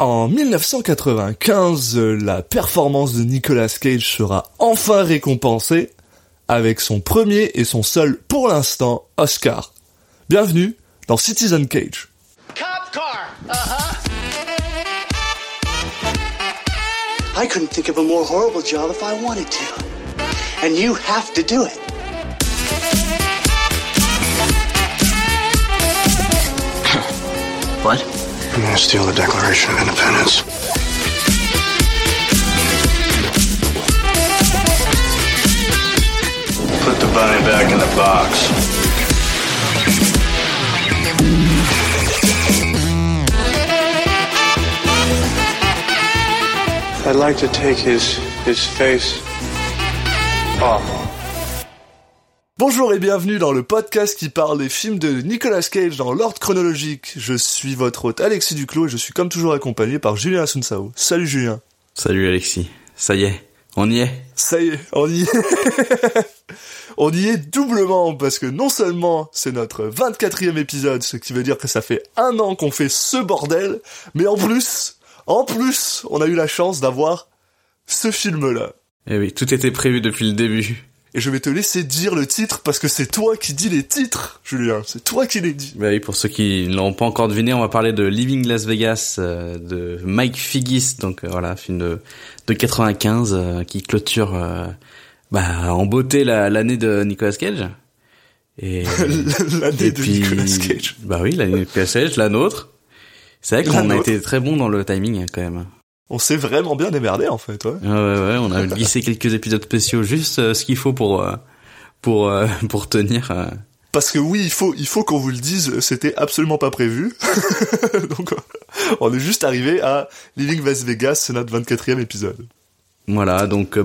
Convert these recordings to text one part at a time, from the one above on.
En 1995, la performance de Nicolas Cage sera enfin récompensée avec son premier et son seul, pour l'instant, Oscar. Bienvenue dans Citizen Cage. Cop car. I couldn't think of a more horrible job if I wanted to. And you have to do it. What? I'm gonna steal the Declaration of Independence. Put the bunny back in the box. I'd like to take his face off. Bonjour et bienvenue dans le podcast qui parle des films de Nicolas Cage dans l'ordre chronologique. Je suis votre hôte Alexis Duclos et je suis comme toujours accompagné par Julien Asunsao. Salut Julien. Salut Alexis. Ça y est, on y est. Ça y est, on y est. On y est doublement parce que non seulement c'est notre 24e épisode, ce qui veut dire que ça fait un an qu'on fait ce bordel, mais en plus, on a eu la chance d'avoir ce film-là. Eh oui, tout était prévu depuis le début. Et je vais te laisser dire le titre parce que c'est toi qui dis les titres, Julien. C'est toi qui les dis. Bah oui, pour ceux qui ne l'ont pas encore deviné, on va parler de Leaving Las Vegas de Mike Figgis. Donc voilà, film de 95 qui clôture en beauté l'année de Nicolas Cage. Et Nicolas Cage. Bah oui, l'année de Nicolas Cage, la nôtre. C'est vrai qu'on a été très bon dans le timing quand même. On s'est vraiment bien démerdé, en fait, ouais. Ouais, on a glissé quelques épisodes spéciaux, juste ce qu'il faut pour tenir. Parce que oui, il faut qu'on vous le dise, c'était absolument pas prévu. Donc, on est juste arrivé à Leaving Las Vegas, c'est notre 24e épisode. Voilà, donc,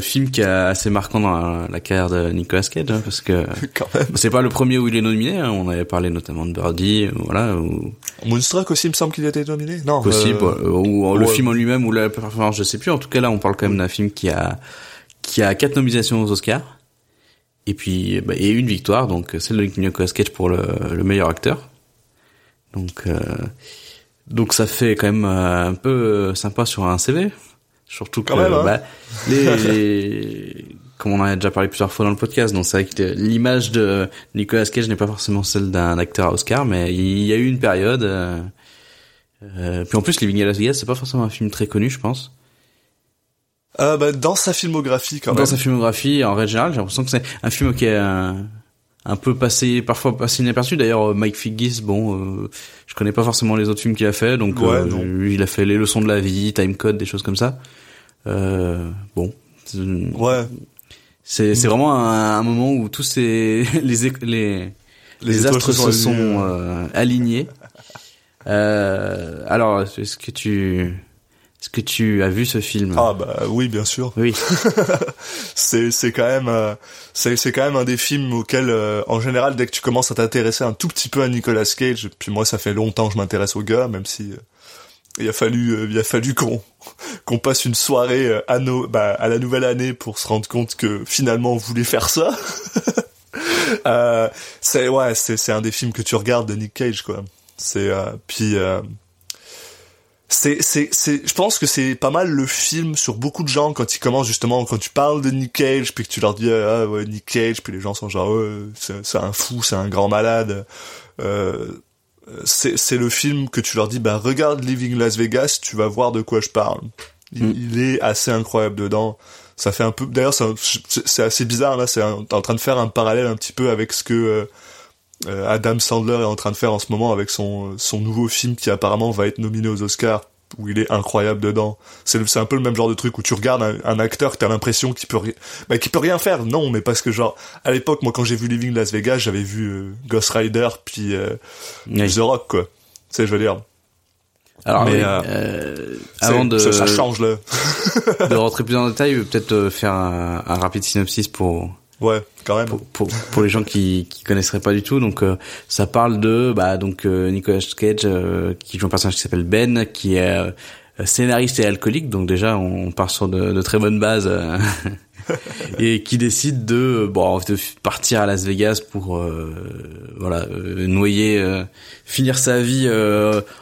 film qui est assez marquant dans la carrière de Nicolas Cage, hein, parce que quand même. C'est pas le premier où il est nominé, hein, on avait parlé notamment de Birdy, voilà, ou... Moonstruck aussi, il me semble qu'il a été nominé, non? Possible, ou le film en lui-même, ou la performance, je sais plus, en tout cas là, on parle quand même d'un film qui a 4 nominations aux Oscars, et puis, et une victoire, donc, celle de Nicolas Cage pour le meilleur acteur. Donc ça fait quand même un peu sympa sur un CV. Surtout que, même, hein. Comme on en a déjà parlé plusieurs fois dans le podcast, donc c'est vrai que l'image de Nicolas Cage n'est pas forcément celle d'un acteur à Oscar, mais il y a eu une période, puis en plus, Leaving Las Vegas, c'est pas forcément un film très connu, je pense. Dans sa filmographie, quand même. Dans sa filmographie, en règle générale, j'ai l'impression que c'est un film qui est un peu parfois passé inaperçu. D'ailleurs, Mike Figgis, je connais pas forcément les autres films qu'il a fait, donc il a fait Les Leçons de la vie, Time Code, des choses comme ça. Ouais. C'est vraiment un moment où tous les astres se sont alignés. Alors, est-ce que tu as vu ce film ? Ah bah oui, bien sûr. Oui. c'est quand même un des films auxquels en général dès que tu commences à t'intéresser un tout petit peu à Nicolas Cage, puis moi ça fait longtemps que je m'intéresse au gars, même si il a fallu qu'on passe une soirée à la nouvelle année pour se rendre compte que finalement on voulait faire ça. C'est un des films que tu regardes de Nick Cage quoi. Je pense que c'est pas mal le film sur beaucoup de gens quand ils commencent justement, quand tu parles de Nick Cage, puis que tu leur dis, ah ouais, Nick Cage, puis les gens sont genre, c'est un fou, c'est un grand malade. C'est le film que tu leur dis, regarde Leaving Las Vegas, tu vas voir de quoi je parle. Il est assez incroyable dedans. Ça fait un peu, d'ailleurs, c'est assez bizarre, là, t'es en train de faire un parallèle un petit peu avec ce que, Adam Sandler est en train de faire en ce moment avec son nouveau film qui apparemment va être nominé aux Oscars, où il est incroyable dedans. C'est un peu le même genre de truc où tu regardes un acteur que t'as l'impression qu'il peut rien faire. Non, mais parce que genre, à l'époque, moi quand j'ai vu Leaving Las Vegas, j'avais vu Ghost Rider puis The Rock quoi. Tu sais, je veux dire. Alors, avant de... Ça change là. De rentrer plus en détail, peut-être faire un rapide synopsis pour... Ouais, quand même. Pour les gens qui connaisseraient pas du tout, donc ça parle de Nicolas Cage qui joue un personnage qui s'appelle Ben, qui est scénariste et alcoolique. Donc déjà on part sur de très bonnes bases et qui décide de partir à Las Vegas pour noyer, finir sa vie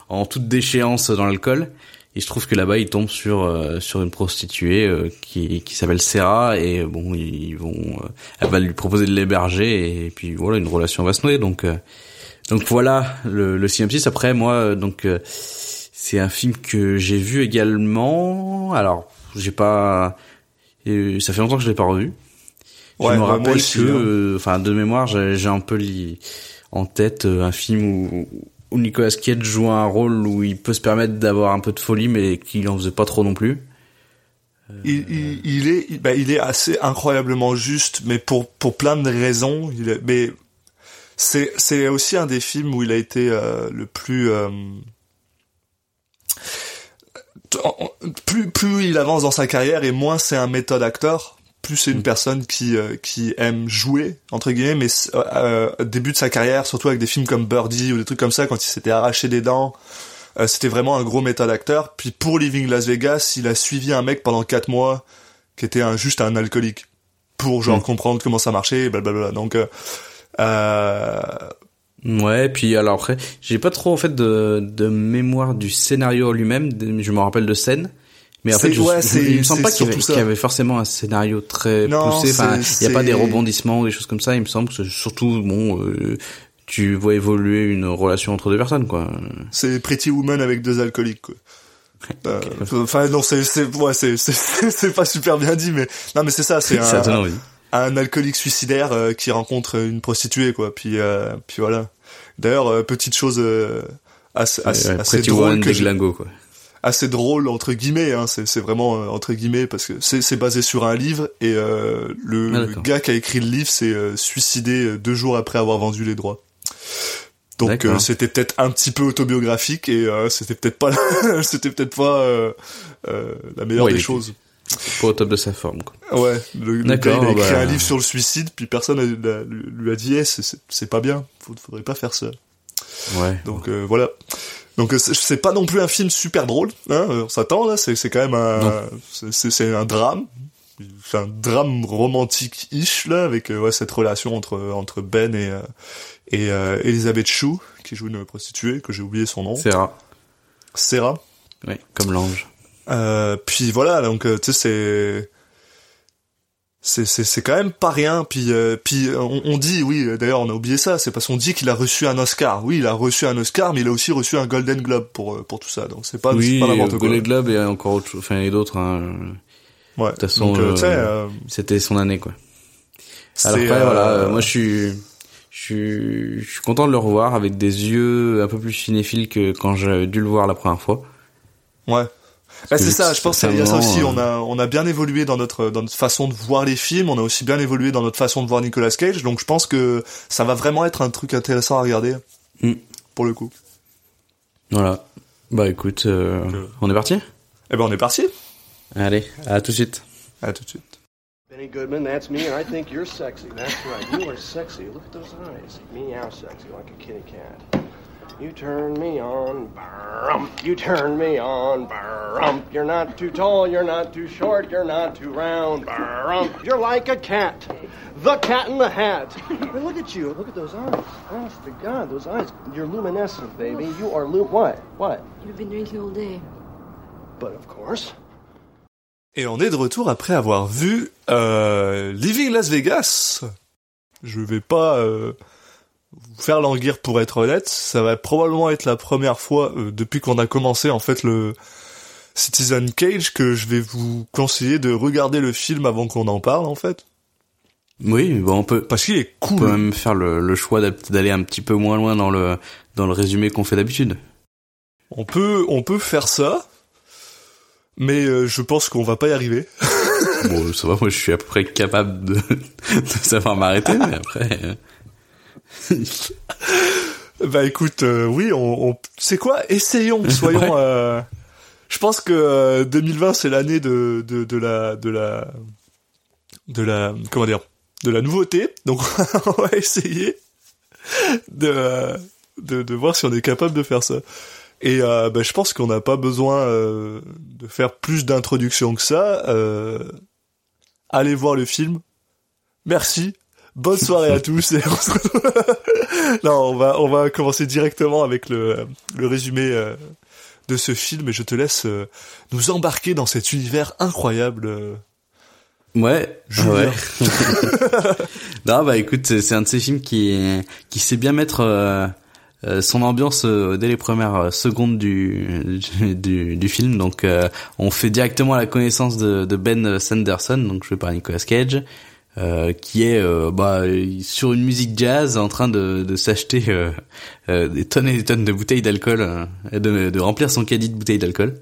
en toute déchéance dans l'alcool. Et je trouve que là-bas, il tombe sur une prostituée qui s'appelle Sarah, et bon, elle va lui proposer de l'héberger, et puis voilà, une relation va se nouer. Donc voilà le synopsis. Après, moi, c'est un film que j'ai vu également. Alors, ça fait longtemps que je l'ai pas revu. Ouais, je me rappelle que, de mémoire, j'ai un peu en tête un film où Nicolas Cage joue un rôle où il peut se permettre d'avoir un peu de folie, mais qu'il en faisait pas trop non plus. Il est assez incroyablement juste, mais pour plein de raisons. Mais c'est aussi un des films où il a été le plus. Plus il avance dans sa carrière et moins c'est un méthode acteur, plus c'est une personne qui aime jouer entre guillemets, mais début de sa carrière, surtout avec des films comme Birdy ou des trucs comme ça, quand il s'était arraché des dents, c'était vraiment un gros méthode acteur. Puis pour Leaving Las Vegas, il a suivi un mec pendant 4 mois qui était juste un alcoolique pour comprendre comment ça marchait, blablabla. Donc ouais, puis alors après, j'ai pas trop en fait de mémoire du scénario lui-même, je me rappelle de scènes, mais en fait il me semble pas qu'il y avait forcément un scénario très poussé, il y a pas des rebondissements ou des choses comme ça, il me semble que surtout tu vois évoluer une relation entre deux personnes, quoi. C'est Pretty Woman avec deux alcooliques, quoi. Non, c'est pas super bien dit, mais non, mais c'est ça, un alcoolique suicidaire qui rencontre une prostituée, quoi. Puis voilà. D'ailleurs, petite chose assez drôle que déglingo, quoi. Assez drôle entre guillemets, hein, c'est vraiment entre guillemets, parce que c'est basé sur un livre, et le gars qui a écrit le livre s'est suicidé 2 jours après avoir vendu les droits. Donc c'était peut-être un petit peu autobiographique, et c'était peut-être pas la meilleure des choses. Pas au top de sa forme, quoi. Ouais, le gars, il a écrit un livre sur le suicide, puis personne lui a dit c'est pas bien, faudrait pas faire ça. Ouais. Donc voilà. Donc c'est pas non plus un film super drôle, hein, on s'attend là, c'est quand même c'est un drame. C'est un drame romantique-ish là, avec cette relation entre Ben et Elisabeth Shue, qui joue une prostituée que j'ai oublié son nom. Sarah. Oui, comme l'ange. Puis voilà, donc tu sais, c'est quand même pas rien. Puis on dit, oui, d'ailleurs on a oublié ça, c'est parce qu'on dit qu'il a reçu un Oscar. Oui, il a reçu un Oscar, mais il a aussi reçu un Golden Globe pour tout ça. Donc c'est pas n'importe quoi. Golden Globe et encore autre, et d'autres. Hein. Ouais. De toute façon, donc, c'était son année, quoi. Alors après, moi je suis content de le revoir avec des yeux un peu plus cinéphiles que quand j'ai dû le voir la première fois. Ouais. Bah c'est ça, je pense qu'il y a ça aussi. On a bien évolué dans notre façon de voir les films, on a aussi bien évolué dans notre façon de voir Nicolas Cage, donc je pense que ça va vraiment être un truc intéressant à regarder, pour le coup. Voilà. Bah écoute, on est parti ? Eh ben on est parti. Allez, à tout de suite. À tout de suite. Benny Goodman, that's me, and I think you're sexy. That's right, you are sexy. Look at those eyes. Meow sexy, like a kitty cat. You turn me on, brump. You turn me on, brump. You're not too tall, you're not too short, you're not too round, brump. You're like a cat. The Cat in the Hat. But look at you. Look at those eyes. Honest to God, those eyes. You're luminescent, baby. You are What? What? You've been drinking all day. But of course. Et on est de retour après avoir vu Leaving Las Vegas. Je vais pas... vous faire languir, pour être honnête, ça va probablement être la première fois depuis qu'on a commencé en fait le Citizen Cage que je vais vous conseiller de regarder le film avant qu'on en parle, en fait. Oui, bon, on peut, parce qu'il est cool. On peut même faire le choix d'aller un petit peu moins loin dans le résumé qu'on fait d'habitude. On peut faire ça, mais je pense qu'on va pas y arriver. Bon, ça va, moi je suis à peu près capable de savoir m'arrêter, mais après. Bah écoute, oui, on c'est quoi, essayons, soyons. Ouais. Je pense que 2020 c'est l'année de la comment dire, de la nouveauté. Donc on va essayer de voir si on est capable de faire ça. Et je pense qu'on n'a pas besoin de faire plus d'introduction que ça. allez voir le film. Merci. Bonne soirée à tous. Et on se retrouve... Non, on va commencer directement avec le résumé de ce film et je te laisse nous embarquer dans cet univers incroyable. Ouais. Non, bah écoute, c'est un de ces films qui sait bien mettre son ambiance dès les premières secondes du film. Donc on fait directement la connaissance de Ben Sanderson, donc joué par Nicolas Cage, qui est sur une musique jazz en train de s'acheter des tonnes et des tonnes de bouteilles d'alcool, de remplir son caddie de bouteilles d'alcool.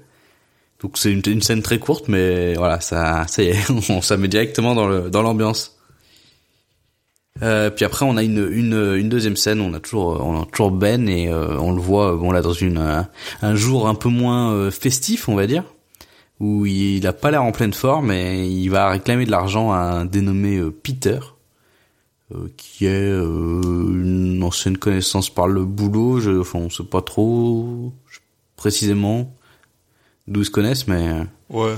Donc c'est une scène très courte, mais voilà, ça met directement dans l'ambiance. Puis après on a une deuxième scène, on a toujours Ben et on le voit dans un jour un peu moins festif, on va dire, où il a pas l'air en pleine forme et il va réclamer de l'argent à un dénommé Peter, qui est une ancienne connaissance par le boulot, on sait pas trop précisément d'où ils se connaissent, mais ouais.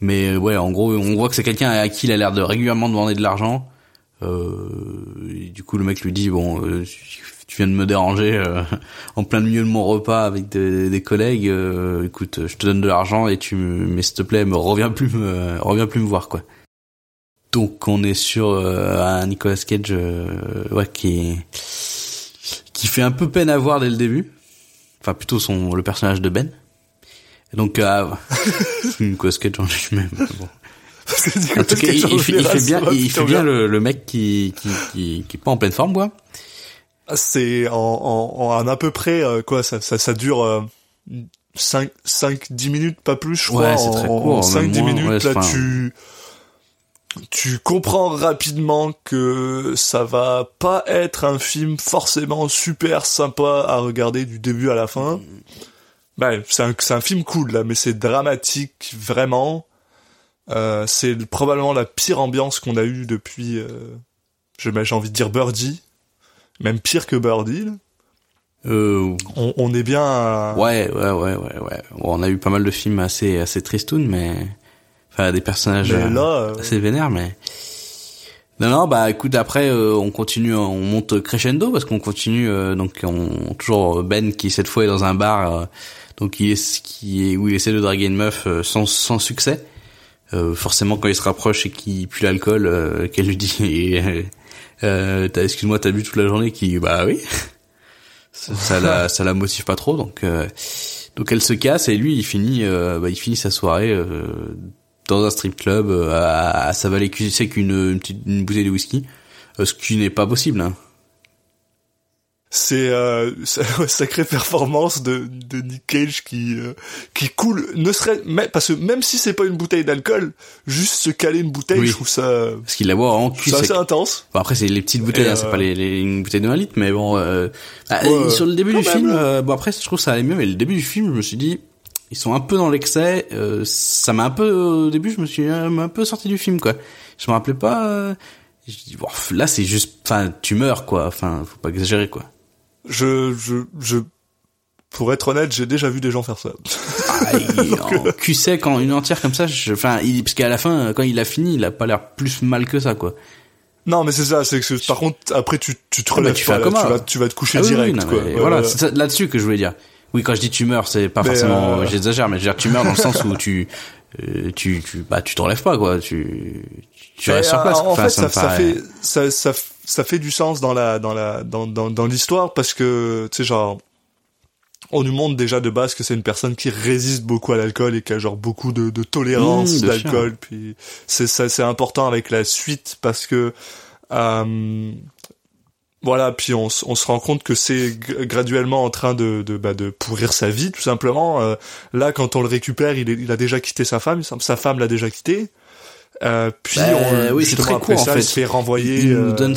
Mais ouais, en gros, on voit que c'est quelqu'un à qui il a l'air de régulièrement demander de l'argent. Du coup, le mec lui dit tu viens de me déranger en plein milieu de mon repas avec des collègues. Écoute, je te donne de l'argent et mais s'il te plaît, reviens plus me voir, quoi. Donc on est sur un Nicolas Cage qui fait un peu peine à voir dès le début. Enfin, plutôt le personnage de Ben. Donc Nicolas Cage en lui-même. Bon. En tout cas, il fait bien le mec qui est pas en pleine forme, quoi. C'est en à peu près ça dure 5-10 minutes, pas plus, je crois. Ouais, c'est très court, 5-10 minutes, ouais, tu comprends rapidement que ça va pas être un film forcément super sympa à regarder du début à la fin. Ben, c'est un film cool, là, mais c'est dramatique, vraiment. C'est probablement la pire ambiance qu'on a eue depuis, j'ai envie de dire Birdy. Même pire que Birdy, là. On est bien à... Ouais. Bon, on a eu pas mal de films assez tristounes, mais, enfin, des personnages assez vénères, mais... Non, bah écoute, après on continue, on monte crescendo parce qu'on continue donc on toujours Ben qui cette fois est dans un bar, donc où il essaie de draguer une meuf sans succès. Forcément, quand il se rapproche et qu'il pue l'alcool, qu'elle lui dit excuse-moi, t'as bu toute la journée, qui bah oui. ça la motive pas trop, donc elle se casse et lui il finit sa soirée dans un strip club à s'avaler qu'une bouteille de whisky, ce qui n'est pas possible, hein. C'est sacrée performance de Nick Cage qui coule, ne serait parce que même si c'est pas une bouteille d'alcool, juste se caler une bouteille, oui. Je trouve ça, parce qu'il la voit en cul, c'est assez intense. Bon, après c'est les petites bouteilles, c'est pas une bouteille de 1 litre, mais bon sur le début du film, bon après je trouve ça allait mieux, mais le début du film, je me suis dit ils sont un peu dans l'excès, ça m'a un peu, au début je me suis un peu sorti du film, quoi. Je me rappelais pas, je dis bon, là c'est juste, enfin tu meurs, quoi, enfin faut pas exagérer, quoi. Je pour être honnête, j'ai déjà vu des gens faire ça. En cul sec, en une entière comme ça, parce qu'à la fin quand il a fini, il a pas l'air plus mal que ça, quoi. Non, mais c'est ça, c'est que par contre après tu te relèves, tu fais pas, tu vas te coucher direct, oui, non, quoi. Voilà, c'est ça, là-dessus que je voulais dire. Oui, quand je dis tu meurs, c'est pas forcément, j'exagère, mais je veux dire tu meurs dans le sens où tu t'enlèves pas, quoi, tu restes sur place. En fait, ça fait du sens dans l'histoire, parce que tu sais, genre on nous montre déjà de base que c'est une personne qui résiste beaucoup à l'alcool et qui a genre beaucoup de tolérance d'alcool, chiant. Puis c'est important avec la suite, parce que voilà, puis on se rend compte que c'est graduellement en train de pourrir sa vie, tout simplement. Là, quand on le récupère, il a déjà quitté sa femme. Sa femme l'a déjà quitté. Puis c'est très court, en fait. Il se fait renvoyer. Il nous donne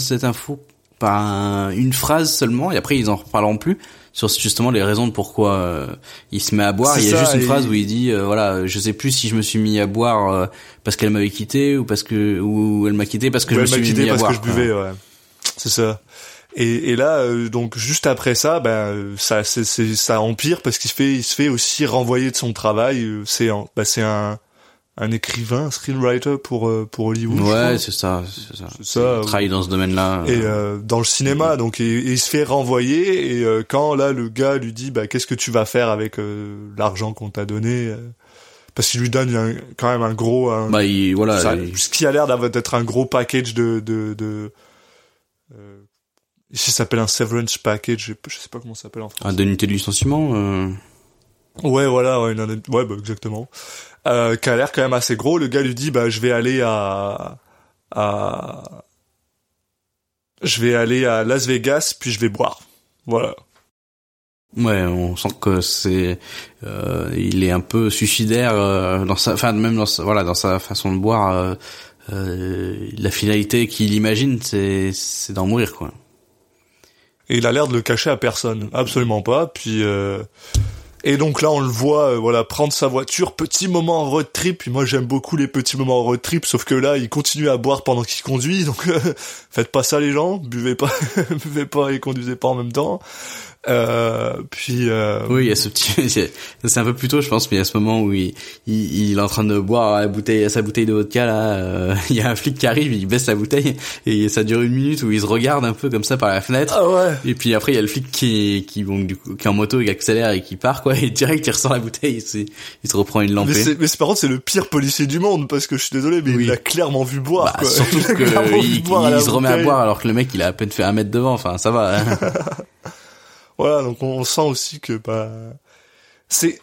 cette info par une phrase seulement, et après ils en reparleront plus sur justement les raisons de pourquoi il se met à boire. Il y a juste une phrase où il dit voilà, je sais plus si je me suis mis à boire parce qu'elle m'avait quitté, ou parce que elle m'a quitté parce que je me suis mis à boire. Parce que je buvais, ouais. C'est ça. Et là, donc juste après ça, ça empire, parce qu'il se fait aussi renvoyer de son travail. C'est un un écrivain, un screenwriter pour Hollywood. Ouais, c'est ça. Travaille dans ce domaine-là. Et dans le cinéma, donc et il se fait renvoyer. Et quand là le gars lui dit, bah qu'est-ce que tu vas faire avec l'argent qu'on t'a donné? Parce qu'il lui donne quand même un gros, ce qui a l'air d'être un gros package de ici ça s'appelle un severance package, je sais pas comment ça s'appelle en français. Indemnité de licenciement. Exactement. Qui a l'air quand même assez gros. Le gars lui dit, bah, je vais aller à Las Vegas, puis je vais boire. Voilà. Ouais, on sent que c'est, il est un peu suicidaire, dans sa façon de boire, la finalité qu'il imagine, c'est d'en mourir, quoi. Et il a l'air de le cacher à personne. Absolument pas. Puis, et donc là, on le voit, prendre sa voiture, petit moment en road trip. Puis moi, j'aime beaucoup les petits moments en road trip, sauf que là, il continue à boire pendant qu'il conduit. Donc, faites pas ça, les gens. Buvez pas et conduisez pas en même temps. Oui, il y a ce petit, c'est un peu plus tôt, je pense, mais il y a ce moment où il est en train de boire sa bouteille de vodka, là, il y a un flic qui arrive, il baisse la bouteille, et ça dure une minute où il se regarde un peu comme ça par la fenêtre. Ah ouais. Et puis après, il y a le flic qui est en moto, qui accélère et qui part, quoi, et direct, il ressort la bouteille, il se reprend une lampée. Mais par contre, c'est le pire policier du monde, parce que je suis désolé, mais oui. Il l'a clairement vu boire, quoi. Surtout qu'il se remet à boire alors que le mec, il a à peine fait 1 mètre devant, enfin, ça va. Voilà, donc on sent aussi que c'est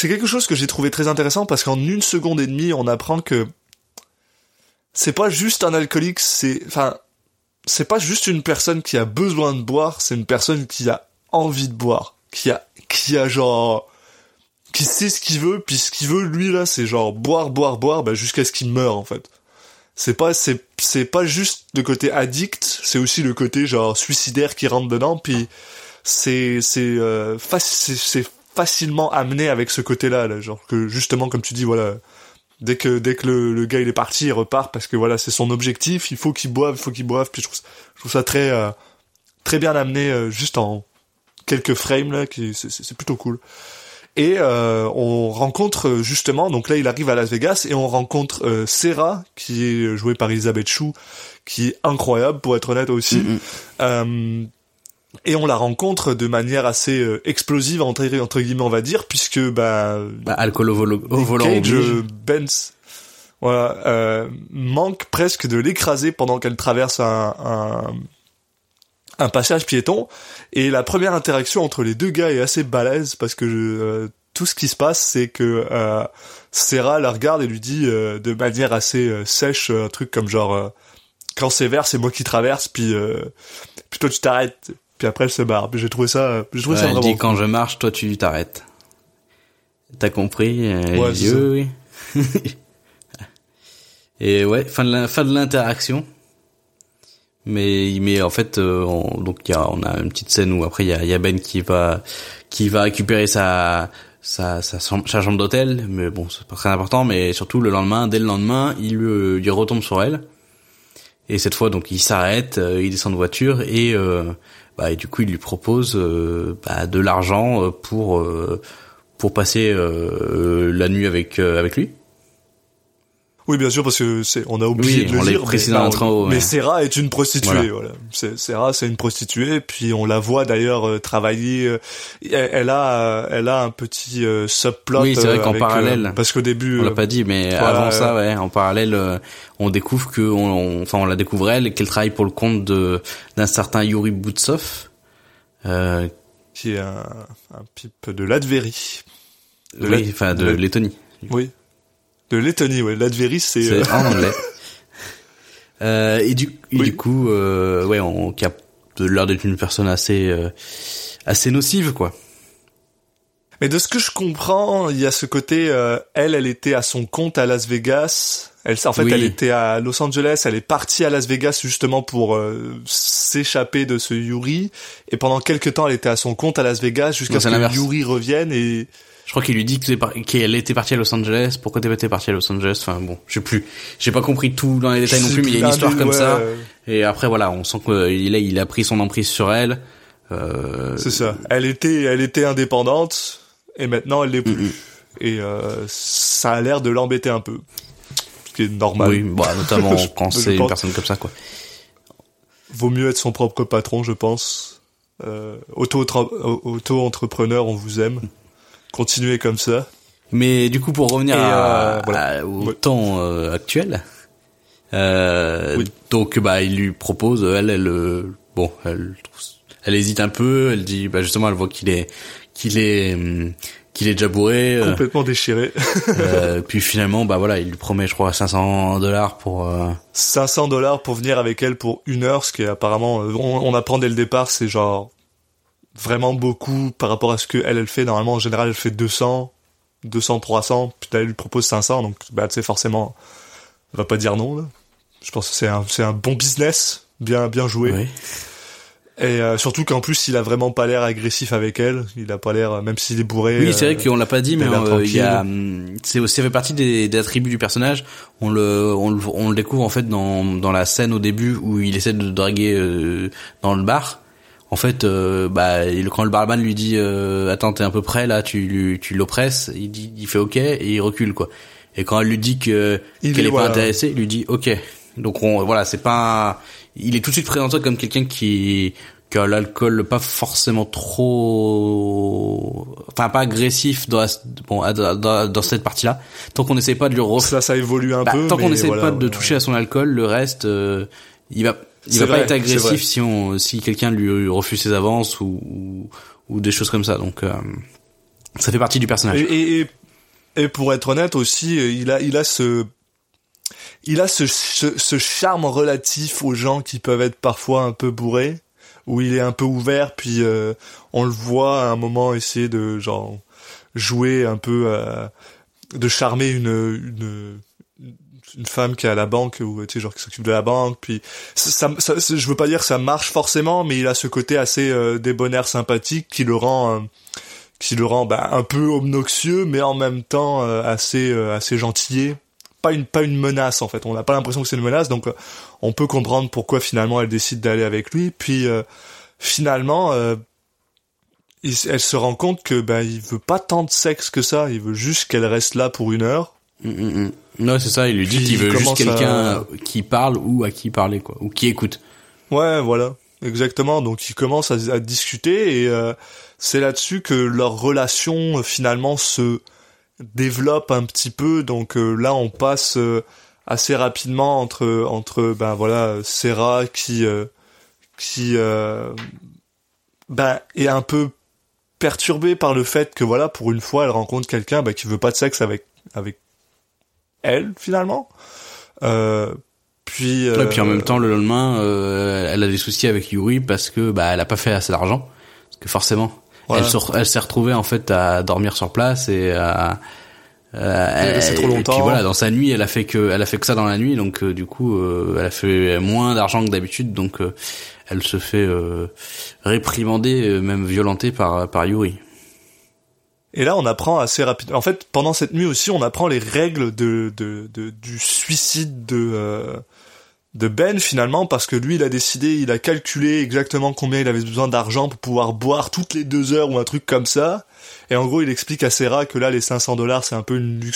quelque chose que j'ai trouvé très intéressant, parce qu'en 1 seconde et demie, on apprend que c'est pas juste un alcoolique, c'est pas juste une personne qui a besoin de boire, c'est une personne qui a envie de boire, qui sait ce qu'il veut, puis ce qu'il veut lui là, c'est genre boire jusqu'à ce qu'il meure en fait. C'est pas juste le côté addict, c'est aussi le côté genre suicidaire qui rentre dedans, puis c'est facilement amené avec ce côté-là, là, genre que justement comme tu dis, voilà, dès que le gars il est parti, il repart parce que voilà, c'est son objectif, il faut qu'il boive, puis je trouve ça très très bien amené, juste en quelques frames là, c'est plutôt cool. Et on rencontre justement, donc là il arrive à Las Vegas et on rencontre Sarah, qui est jouée par Elisabeth Shue, qui est incroyable pour être honnête aussi. Mm-hmm. Et on la rencontre de manière assez explosive entre guillemets on va dire, puisque alcool au volant, Cage Benz manque presque de l'écraser pendant qu'elle traverse un passage piéton, et la première interaction entre les deux gars est assez balèze, parce que tout ce qui se passe, c'est que Sarah la regarde et lui dit de manière assez sèche un truc comme genre quand c'est vert c'est moi qui traverse, puis toi tu t'arrêtes, puis après elle se barre. Puis j'ai trouvé ça vraiment. Elle dit quand je marche toi tu t'arrêtes. T'as compris? Oui. Et ouais, fin de l'interaction. Mais en fait, on a une petite scène où après il y a Ben qui va récupérer sa chambre d'hôtel, mais bon c'est pas très important, mais surtout dès le lendemain il retombe sur elle, et cette fois donc il s'arrête, il descend de voiture et du coup il lui propose de l'argent pour passer la nuit avec lui. Oui, bien sûr, parce que on a oublié de le dire, mais Sarah est une prostituée, voilà. Sarah, c'est une prostituée, puis on la voit d'ailleurs travailler, elle a un petit subplot. Oui, c'est vrai qu'en parallèle. Parce qu'au début. On l'a pas dit, mais avant ça, ouais, en parallèle, on découvre on la découvre elle, qu'elle travaille pour le compte d'un certain Yuri Butsov, qui est un pipe de Latvérie. De Lettonie. Oui. De Lettonie, ouais. L'Adveris, c'est en anglais. Du coup, on capte l'air d'être une personne assez nocive, quoi. Mais de ce que je comprends, il y a ce côté, elle était à son compte à Las Vegas. Elle était à Los Angeles. Elle est partie à Las Vegas justement pour s'échapper de ce Yuri. Et pendant quelques temps, elle était à son compte à Las Vegas jusqu'à ce que Yuri revienne et... Je crois qu'il lui dit qu'elle était partie à Los Angeles. Pourquoi t'es partie à Los Angeles? Enfin bon, je sais plus. J'ai pas compris tout dans les détails non plus, mais il y a une histoire comme ça. Et après voilà, on sent qu'il a pris son emprise sur elle. C'est ça. Elle était indépendante et maintenant elle l'est plus. et ça a l'air de l'embêter un peu, ce qui est normal. Oui, bah, notamment quand c'est une personne comme ça, quoi. Vaut mieux être son propre patron, je pense. Auto-entrepreneur, on vous aime. Continuez comme ça. Mais du coup, pour revenir au temps actuel, oui. Donc bah il lui propose, elle hésite un peu, elle dit bah justement elle voit qu'il est déjà bourré, complètement déchiré. Puis finalement bah voilà, il lui promet je crois $500 pour $500 pour venir avec elle pour une heure, ce qui est apparemment on apprend dès le départ, c'est genre vraiment beaucoup par rapport à ce que elle fait. Normalement en général elle fait 200, 300, puis elle lui propose 500, donc bah tu sais forcément elle va pas dire non là. Je pense que c'est un bon business, bien joué. Oui. Et surtout qu'en plus il a vraiment pas l'air agressif avec elle, il a pas l'air, même s'il est bourré. Oui, c'est vrai qu'on l'a pas dit, mais il y a, c'est aussi, ça fait partie des attributs du personnage. On le découvre en fait dans la scène au début où il essaie de draguer dans le bar. En fait, quand le barman lui dit attends, t'es un peu près là, tu l'oppresses, il fait ok et il recule quoi. Et quand elle lui dit qu'elle est pas intéressée, il lui dit ok. Donc c'est pas. Il est tout de suite présenté comme quelqu'un qui a l'alcool pas forcément trop, enfin pas agressif dans cette partie-là. Tant qu'on n'essaie pas de lui ça évolue un peu. Tant qu'on n'essaie pas de toucher à son alcool, le reste, il va pas être agressif si quelqu'un lui refuse ses avances ou des choses comme ça. Donc ça fait partie du personnage. Et pour être honnête aussi, il a ce charme relatif aux gens qui peuvent être parfois un peu bourrés, où il est un peu ouvert, puis on le voit à un moment essayer de genre jouer un peu, de charmer une femme qui est à la banque, ou tu sais genre qui s'occupe de la banque. Puis ça, je veux pas dire que ça marche forcément, mais il a ce côté assez débonnaire, sympathique, qui le rend un peu obnoxieux, mais en même temps assez gentillé. Pas une menace en fait, on n'a pas l'impression que c'est une menace, donc on peut comprendre pourquoi finalement elle décide d'aller avec lui. Puis finalement elle se rend compte que il veut pas tant de sexe que ça, il veut juste qu'elle reste là pour une heure. Non, c'est ça, il lui dit qu'il veut juste quelqu'un qui parle ou à qui parler quoi, ou qui écoute. Ouais, voilà, exactement. Donc ils commencent à discuter et c'est là-dessus que leur relation finalement se développe un petit peu. Donc là on passe assez rapidement entre Sarah qui est un peu perturbée par le fait que voilà, pour une fois elle rencontre quelqu'un qui veut pas de sexe avec elle finalement. Puis en même temps le lendemain elle a des soucis avec Yuri parce que elle a pas fait assez d'argent, parce que forcément voilà. Elle s'est retrouvée en fait à dormir sur place et c'est trop longtemps. Et puis voilà, dans sa nuit, elle a fait que ça dans la nuit, donc du coup, elle a fait moins d'argent que d'habitude, donc elle se fait réprimander, même violentée par Yuri. Et là, on apprend assez rapidement. En fait, pendant cette nuit aussi, on apprend les règles du suicide de Ben finalement, parce que lui il a calculé exactement combien il avait besoin d'argent pour pouvoir boire toutes les 2 heures ou un truc comme ça, et en gros il explique à Sarah que là les $500 c'est un peu du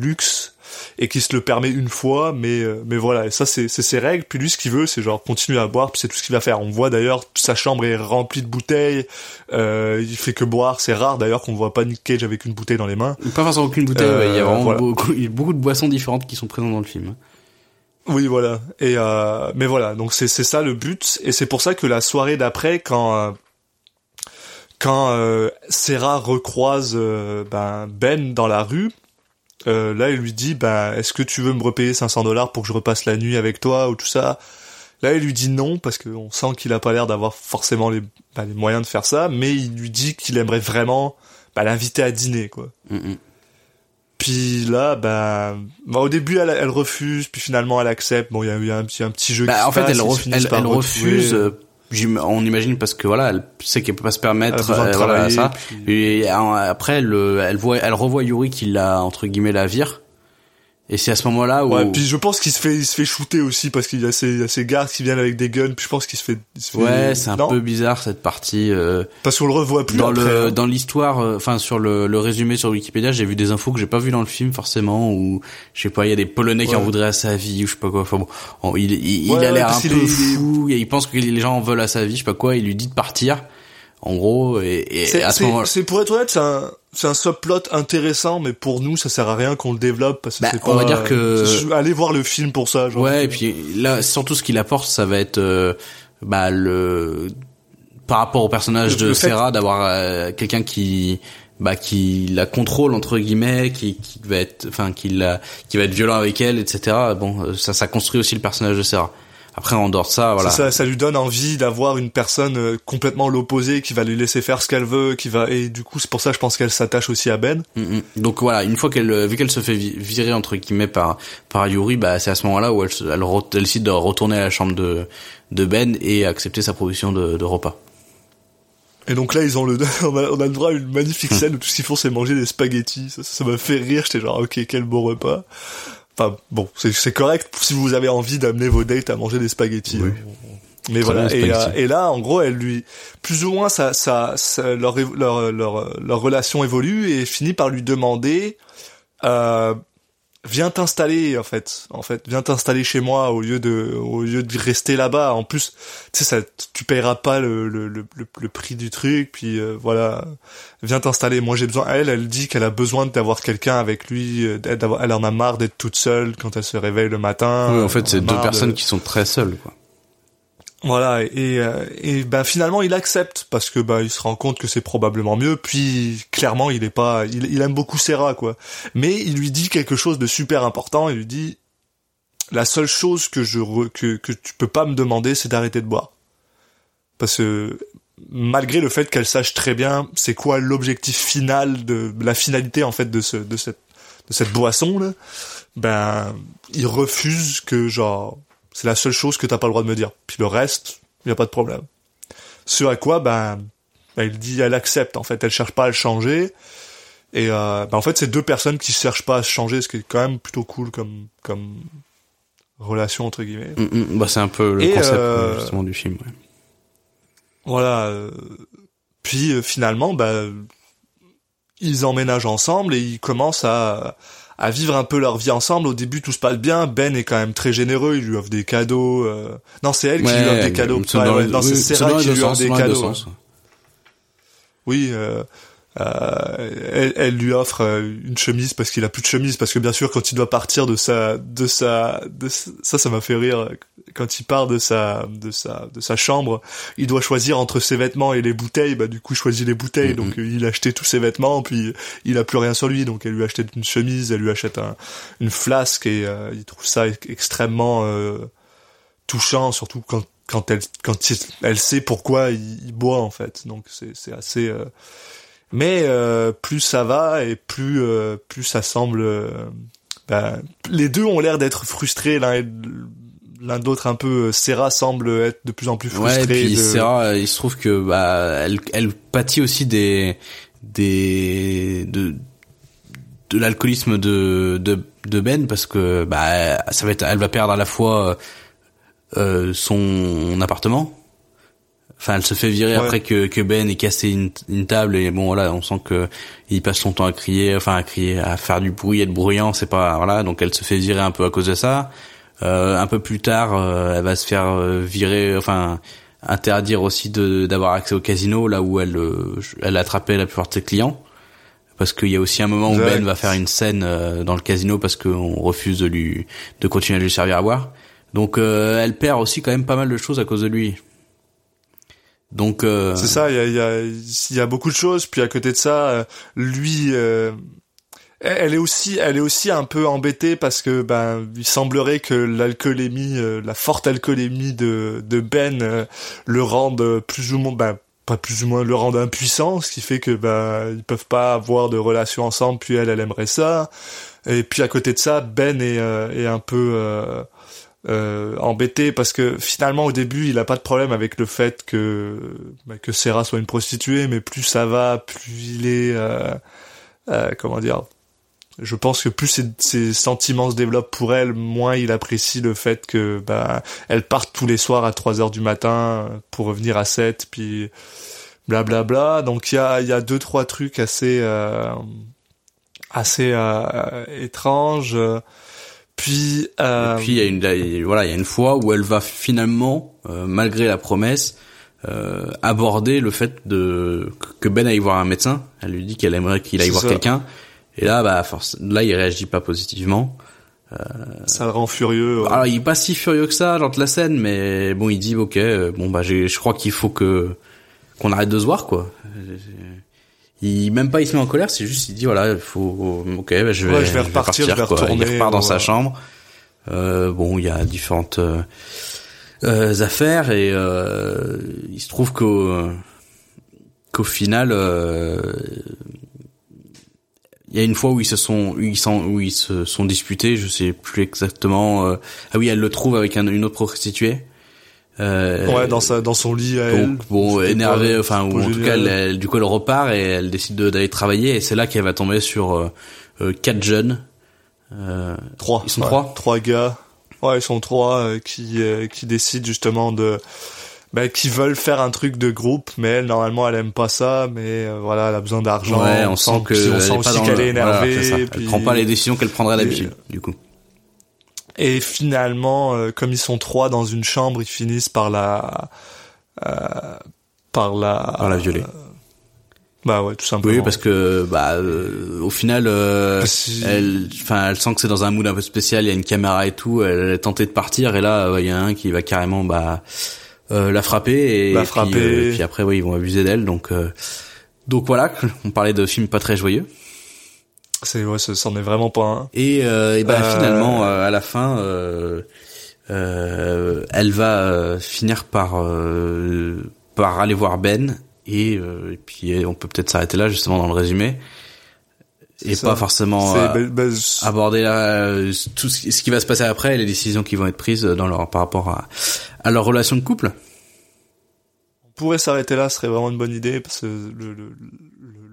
luxe et qu'il se le permet une fois, mais voilà, et ça c'est ses règles. Puis lui ce qu'il veut c'est genre continuer à boire, puis c'est tout ce qu'il va faire. On voit d'ailleurs sa chambre est remplie de bouteilles, il fait que boire. C'est rare d'ailleurs qu'on voit pas Nick Cage avec une bouteille dans les mains, pas forcément aucune bouteille, il y a vraiment beaucoup de boissons différentes qui sont présentes dans le film. Oui, voilà. Et mais voilà, donc c'est ça le but, et c'est pour ça que la soirée d'après, quand Sarah recroise Ben dans la rue, là il lui dit est-ce que tu veux me repayer $500 pour que je repasse la nuit avec toi ou tout ça. Là il lui dit non, parce que on sent qu'il a pas l'air d'avoir forcément les moyens de faire ça, mais il lui dit qu'il aimerait vraiment l'inviter à dîner quoi. Puis là, au début, elle refuse, puis finalement, elle accepte. Bon, il y a eu un petit jeu. En fait, elle refuse. On imagine parce que voilà, elle sait qu'elle peut pas se permettre. Voilà ça. Puis... Et après, elle revoit Yuri qui la, entre guillemets, la vire. Et c'est à ce moment-là où... Ouais, puis je pense qu'il se fait shooter aussi parce qu'il y a ses gardes qui viennent avec des guns, puis je pense qu'il se fait... Ouais, c'est un peu bizarre cette partie. Parce qu'on le revoit plus dans après. Dans l'histoire, sur le résumé sur Wikipédia, j'ai vu des infos que j'ai pas vues dans le film forcément, où, je sais pas, il y a des Polonais qui en voudraient à sa vie, ou je sais pas quoi. Enfin bon, il a l'air un peu fou, et il pense que les gens en veulent à sa vie, je sais pas quoi, il lui dit de partir, en gros, et à ce moment-là... C'est pour être honnête, c'est un subplot intéressant, mais pour nous, ça sert à rien qu'on le développe, parce que c'est pas... On va dire que... Allez voir le film pour ça, genre. Ouais, et puis là, surtout ce qu'il apporte, ça va être, par rapport au personnage de Serra, d'avoir quelqu'un qui la contrôle, entre guillemets, qui va être violent avec elle, etc. Bon, ça construit aussi le personnage de Serra. Après, en dehors de ça, voilà. Ça lui donne envie d'avoir une personne complètement l'opposé, qui va lui laisser faire ce qu'elle veut, et du coup, c'est pour ça, je pense qu'elle s'attache aussi à Ben. Mm-hmm. Donc voilà, une fois qu'elle se fait virer, entre guillemets, par Yuri, c'est à ce moment-là où elle décide de retourner à la chambre de Ben et accepter sa provision de repas. Et donc là, on a le droit à une magnifique scène où tout ce qu'ils font, c'est manger des spaghettis. Ça m'a fait rire, j'étais genre, ok, quel beau repas. Enfin, bon, c'est correct si vous avez envie d'amener vos dates à manger des spaghettis. Oui. Mais très voilà. Et là, en gros, elle lui, plus ou moins, leur relation évolue et finit par lui demander, viens t'installer, en fait, viens t'installer chez moi au lieu de rester là-bas. En plus, tu sais, tu payeras pas le prix du truc, puis voilà, viens t'installer. Moi, j'ai besoin. Elle dit qu'elle a besoin d'avoir quelqu'un avec lui. Elle en a marre d'être toute seule quand elle se réveille le matin. Oui, en fait, c'est deux personnes qui sont très seules, quoi. Voilà, et finalement il accepte parce que il se rend compte que c'est probablement mieux, puis clairement il est pas il aime beaucoup Serra, quoi. Mais il lui dit quelque chose de super important, il lui dit la seule chose que tu peux pas me demander, c'est d'arrêter de boire. Parce que malgré le fait qu'elle sache très bien c'est quoi l'objectif final de la finalité en fait de cette boisson là, il refuse que genre c'est la seule chose que t'as pas le droit de me dire. Puis le reste, y a pas de problème. Ce à quoi, elle accepte, en fait. Elle cherche pas à le changer. Et, en fait, c'est deux personnes qui cherchent pas à se changer, ce qui est quand même plutôt cool comme relation, entre guillemets. C'est un peu le concept, justement, du film, ouais. Voilà. Puis, finalement, ils emménagent ensemble et ils commencent à vivre un peu leur vie ensemble. Au début, tout se passe bien. Ben est quand même très généreux. Il lui offre des cadeaux. Non, c'est elle qui lui offre des cadeaux. C'est Serra qui lui offre des cadeaux. Oui, elle lui offre une chemise parce qu'il a plus de chemise. Parce que bien sûr, quand il doit partir ça m'a fait rire. Quand il part de sa chambre, il doit choisir entre ses vêtements et les bouteilles. Du coup, il choisit les bouteilles. Donc, il a acheté tous ses vêtements, puis il a plus rien sur lui. Donc, elle lui achète une chemise, elle lui achète une flasque, et il trouve ça extrêmement touchant, surtout quand elle sait pourquoi il boit, en fait. Donc, c'est assez. Mais plus ça va et plus ça semble. Les deux ont l'air d'être frustrés l'un d'autre un peu. Serra semble être de plus en plus frustrée. Ouais, et puis Serra, il se trouve que elle pâtit aussi de l'alcoolisme de Ben, parce que elle va perdre à la fois son appartement. Enfin, elle se fait virer après que Ben ait cassé une table, et bon voilà, on sent que il passe son temps à crier, à faire du bruit, être bruyant, c'est pas voilà, donc elle se fait virer un peu à cause de ça. Un peu plus tard, elle va se faire virer, enfin interdire aussi d'avoir accès au casino, là où elle attrapait la plupart de ses clients, parce qu'il y a aussi un moment où Ben va faire une scène dans le casino parce qu'on refuse de continuer à lui servir à boire. Donc elle perd aussi quand même pas mal de choses à cause de lui. Donc c'est ça, il y a beaucoup de choses. Puis à côté de ça, lui, elle est aussi un peu embêtée parce que il semblerait que la forte alcoolémie de Ben le rende plus ou moins le rende impuissant, ce qui fait que ils peuvent pas avoir de relation ensemble. Puis elle aimerait ça. Et puis à côté de ça, Ben est un peu embêté parce que finalement au début il a pas de problème avec le fait que Serra soit une prostituée, mais plus ça va, plus il est Je pense que plus ses sentiments se développent pour elle, moins il apprécie le fait que elle parte tous les soirs à 3h du matin pour revenir à 7, puis blablabla. Donc il y a 2-3 trucs assez étranges. Puis il y a une fois où elle va finalement, malgré la promesse, aborder le fait que Ben aille voir un médecin. Elle lui dit qu'elle aimerait qu'il aille voir quelqu'un. Et là, il réagit pas positivement. Ça le rend furieux. Ouais. Alors, il est pas si furieux que ça lors de la scène, mais bon, il dit OK. Je crois qu'il faut qu'on arrête de se voir, quoi. Il se met en colère, c'est juste il dit voilà, il faut OK, je vais repartir, quoi. Il repart dans sa chambre. Il y a différentes affaires et il se trouve qu'au final il y a une fois où ils se sont disputés, je sais plus exactement. Elle le trouve avec une autre prostituée. Dans son lit. Énervée, elle, du coup, elle repart et elle décide d'aller travailler et c'est là qu'elle va tomber sur 4 jeunes. 3. Ils sont 3. 3 gars. Ouais, ils sont 3 qui décident justement qui veulent faire un truc de groupe, mais elle, normalement, elle aime pas ça, mais elle a besoin d'argent. Ouais, on sent qu'elle est énervée. Voilà, c'est ça. Elle prend pas les décisions qu'elle prendrait d'habitude, du coup. Et finalement, comme ils sont 3 dans une chambre, ils finissent par la violer. Tout simplement. Oui, parce que au final, elle sent que c'est dans un mood un peu spécial. Il y a une caméra et tout. Elle est tentée de partir et là, il y a un qui va carrément la frapper et puis après, ils vont abuser d'elle. Donc voilà, on parlait de films pas très joyeux. C'en est vraiment pas un. Et finalement, à la fin, elle va finir par aller voir Ben et puis on peut peut-être s'arrêter là justement dans le résumé et pas forcément aborder tout ce qui va se passer après et les décisions qui vont être prises par rapport à leur relation de couple. On pourrait s'arrêter là, ce serait vraiment une bonne idée parce que le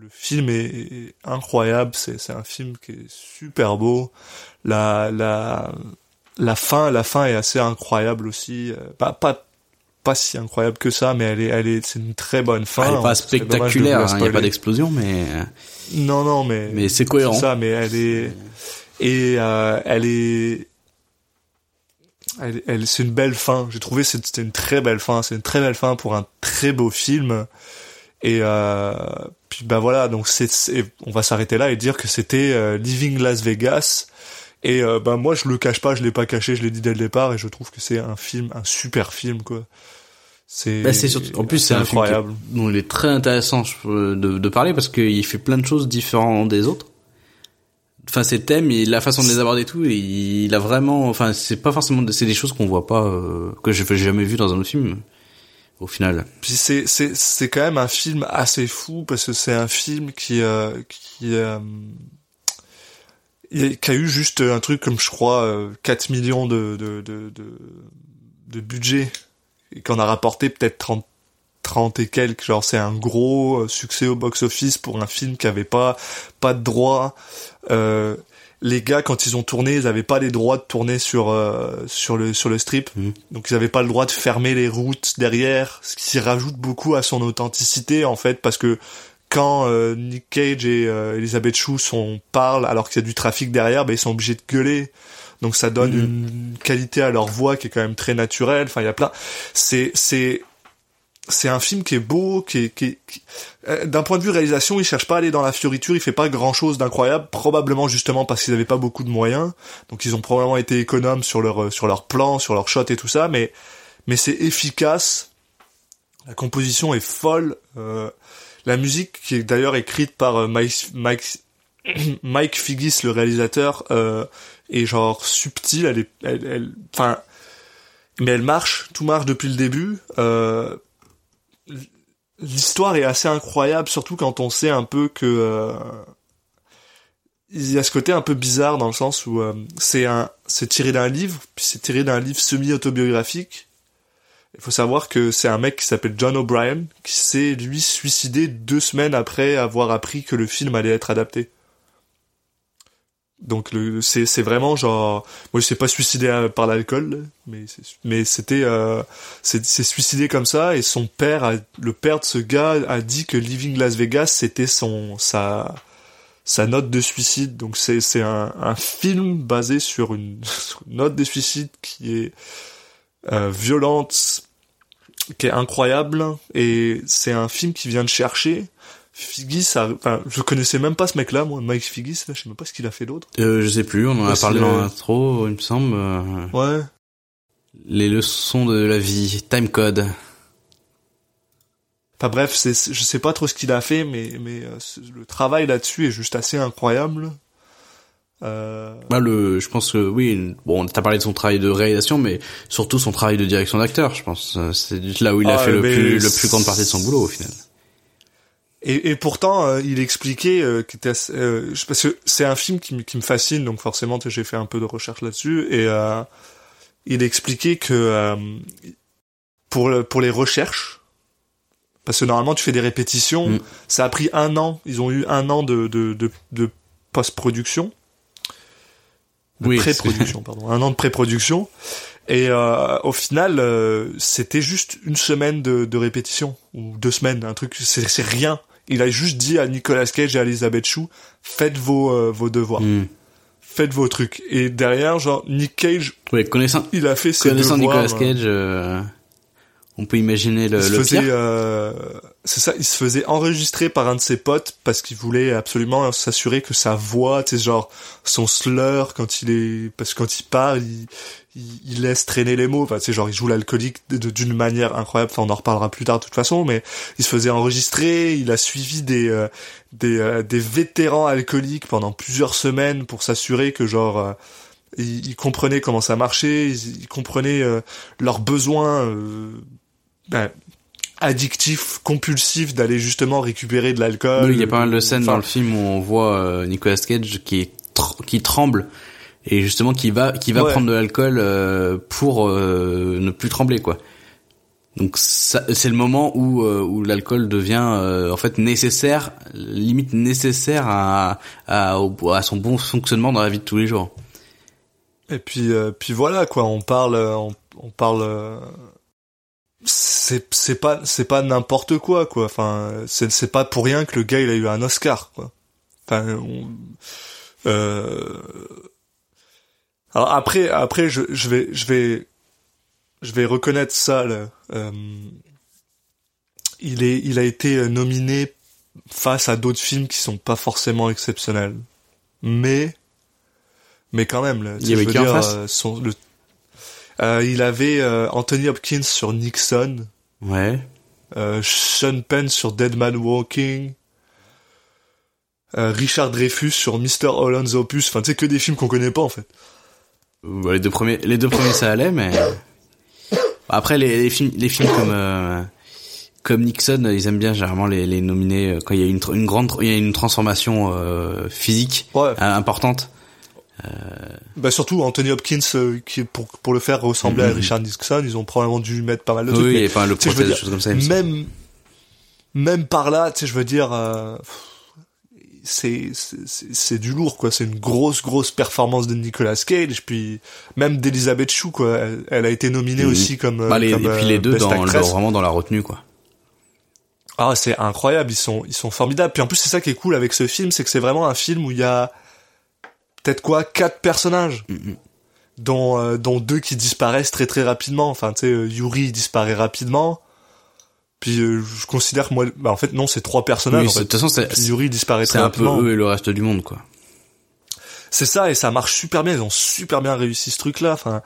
film est incroyable, c'est un film qui est super beau. La fin est assez incroyable aussi, pas si incroyable que ça, mais c'est une très bonne fin. Elle est pas spectaculaire, il n'y a pas d'explosion, mais mais c'est cohérent. C'est ça, mais elle c'est une belle fin. J'ai trouvé c'était une très belle fin, c'est une très belle fin pour un très beau film. Donc on va s'arrêter là et dire que c'était Leaving Las Vegas et moi je le cache pas, je l'ai pas caché, je l'ai dit dès le départ et je trouve que c'est un super film quoi. C'est incroyable. Film il est très intéressant de parler parce qu'il fait plein de choses différentes des autres. Enfin ses thèmes et la façon de les aborder et tout, il a vraiment c'est pas forcément c'est des choses qu'on voit pas que j'ai jamais vu dans un autre film. Au final. Puis c'est quand même un film assez fou parce que c'est un film qui a eu juste un truc comme je crois 4 millions de budget et qu'on a rapporté peut-être 30 et quelques, genre c'est un gros succès au box office pour un film qui avait pas de droit. Les gars, quand ils ont tourné, ils avaient pas les droits de tourner sur le strip. Mmh. Donc, ils avaient pas le droit de fermer les routes derrière. Ce qui rajoute beaucoup à son authenticité, en fait, parce que quand Nick Cage et Elisabeth Shue parlent, alors qu'il y a du trafic derrière, ils sont obligés de gueuler. Donc, ça donne une qualité à leur voix qui est quand même très naturelle. Enfin, il y a plein. C'est un film qui est beau, qui d'un point de vue réalisation, il cherche pas à aller dans la fioriture, il fait pas grand chose d'incroyable, probablement justement parce qu'ils avaient pas beaucoup de moyens, donc ils ont probablement été économes sur leur plan, sur leur shot et tout ça, mais c'est efficace, la composition est folle, la musique qui est d'ailleurs écrite par Mike Figgis, le réalisateur, est genre subtile, mais elle marche, tout marche depuis le début. L'histoire est assez incroyable, surtout quand on sait un peu que il y a ce côté un peu bizarre dans le sens où c'est tiré d'un livre, puis c'est tiré d'un livre semi-autobiographique. Il faut savoir que c'est un mec qui s'appelle John O'Brien qui s'est lui suicidé 2 semaines après avoir appris que le film allait être adapté. Donc c'est vraiment genre, moi je sais pas suicidé par l'alcool, mais c'était c'est suicidé comme ça. Et son père, le père de ce gars a dit que Leaving Las Vegas c'était sa note de suicide. Donc c'est un film basé sur une note de suicide qui est violente, qui est incroyable, et c'est un film qui vient de chercher. Figgis, enfin, je connaissais même pas ce mec-là, moi, Mike Figgis, là, je sais même pas ce qu'il a fait d'autre. Je sais plus, on en a parlé dans l'intro, il me semble. Ouais. Les leçons de la vie, Time Code. Enfin bref, je sais pas trop ce qu'il a fait, mais le travail là-dessus est juste assez incroyable. Je pense que oui. Bon, t'as parlé de son travail de réalisation, mais surtout son travail de direction d'acteur. Je pense c'est là où il a fait le plus grande partie de son boulot au final. Et pourtant, il expliquait qu'il était assez, parce que c'est un film qui me fascine, donc forcément j'ai fait un peu de recherche là-dessus, et il expliquait que pour les recherches, parce que normalement tu fais des répétitions, ça a pris 1 an, ils ont eu 1 an de post-production, pré-production, pardon, 1 an de pré-production. Et au final, c'était juste 1 semaine de répétition ou 2 semaines, un truc, c'est rien. Il a juste dit à Nicolas Cage et à Elisabeth Shue, faites vos devoirs, faites vos trucs. Et derrière, genre Nick Cage, il a fait ses devoirs. Nicolas Cage, on peut imaginer le pire. C'est ça, il se faisait enregistrer par un de ses potes parce qu'il voulait absolument s'assurer que sa voix, tu sais, genre son slur quand quand il parle, il laisse traîner les mots, enfin, tu sais, genre il joue l'alcoolique d'une manière incroyable, enfin on en reparlera plus tard de toute façon, mais il se faisait enregistrer, il a suivi des vétérans alcooliques pendant plusieurs semaines pour s'assurer que genre il comprenait comment ça marchait, il comprenait leurs besoins addictifs, compulsifs d'aller justement récupérer de l'alcool. Oui, il y a pas mal de scènes dans le film où on voit Nicolas Cage qui tremble. Et justement, qui va prendre de l'alcool pour ne plus trembler, quoi. Donc, ça, c'est le moment où l'alcool devient en fait nécessaire, limite nécessaire à son bon fonctionnement dans la vie de tous les jours. Et puis voilà, quoi. On parle. C'est pas n'importe quoi, quoi. Enfin, c'est pas pour rien que le gars il a eu un Oscar, quoi. Enfin. Alors après je vais reconnaître ça là. Il a été nominé face à d'autres films qui sont pas forcément exceptionnels, mais quand même là, il y avait qui en face il avait Anthony Hopkins sur Nixon, Sean Penn sur Dead Man Walking, Richard Dreyfuss sur Mr. Holland's Opus, enfin tu sais, que des films qu'on connaît pas en fait. Les deux premiers ça allait, mais après les films comme Nixon, ils aiment bien généralement les nominer quand il y a une transformation physique importante. Surtout Anthony Hopkins qui pour le faire ressembler à Richard Nixon, ils ont probablement dû mettre pas mal de trucs. Oui, mais, enfin le prothèse, des choses comme ça. Même par là, tu sais, je veux dire. C'est du lourd, quoi. C'est une grosse performance de Nicolas Cage, puis même d'Elisabeth Shue, quoi. Elle a été nominée aussi comme comme, et puis les deux vraiment dans la retenue, quoi. Ah, c'est incroyable, ils sont formidables. Puis en plus, c'est ça qui est cool avec ce film, c'est que c'est vraiment un film où il y a peut-être 4 personnages, dont 2 qui disparaissent très très rapidement. Enfin, tu sais, Yuri disparaît rapidement. Puis je considère que moi, en fait non, c'est 3 personnages. De toute façon, Yuri disparaît très rapidement. C'est un peu eux et le reste du monde, quoi. C'est ça, et ça marche super bien. Ils ont super bien réussi ce truc-là. Enfin,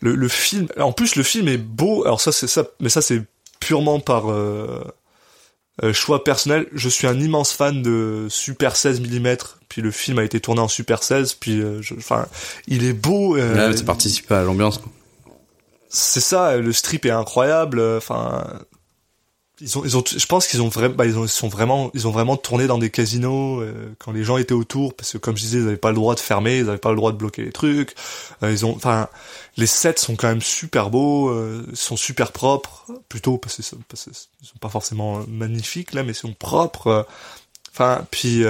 le film. En plus, le film est beau. Alors ça, c'est ça, mais ça c'est purement par choix personnel. Je suis un immense fan de Super 16 mm. Puis le film a été tourné en Super 16. Puis, il est beau. Ça participe à l'ambiance, quoi. C'est ça. Le strip est incroyable. Enfin. Ils ont vraiment tourné dans des casinos quand les gens étaient autour, parce que comme je disais, ils avaient pas le droit de fermer, ils avaient pas le droit de bloquer les trucs. Les sets sont quand même super beaux, sont super propres, plutôt parce que ils sont pas forcément magnifiques là, mais ils sont propres. Enfin, puis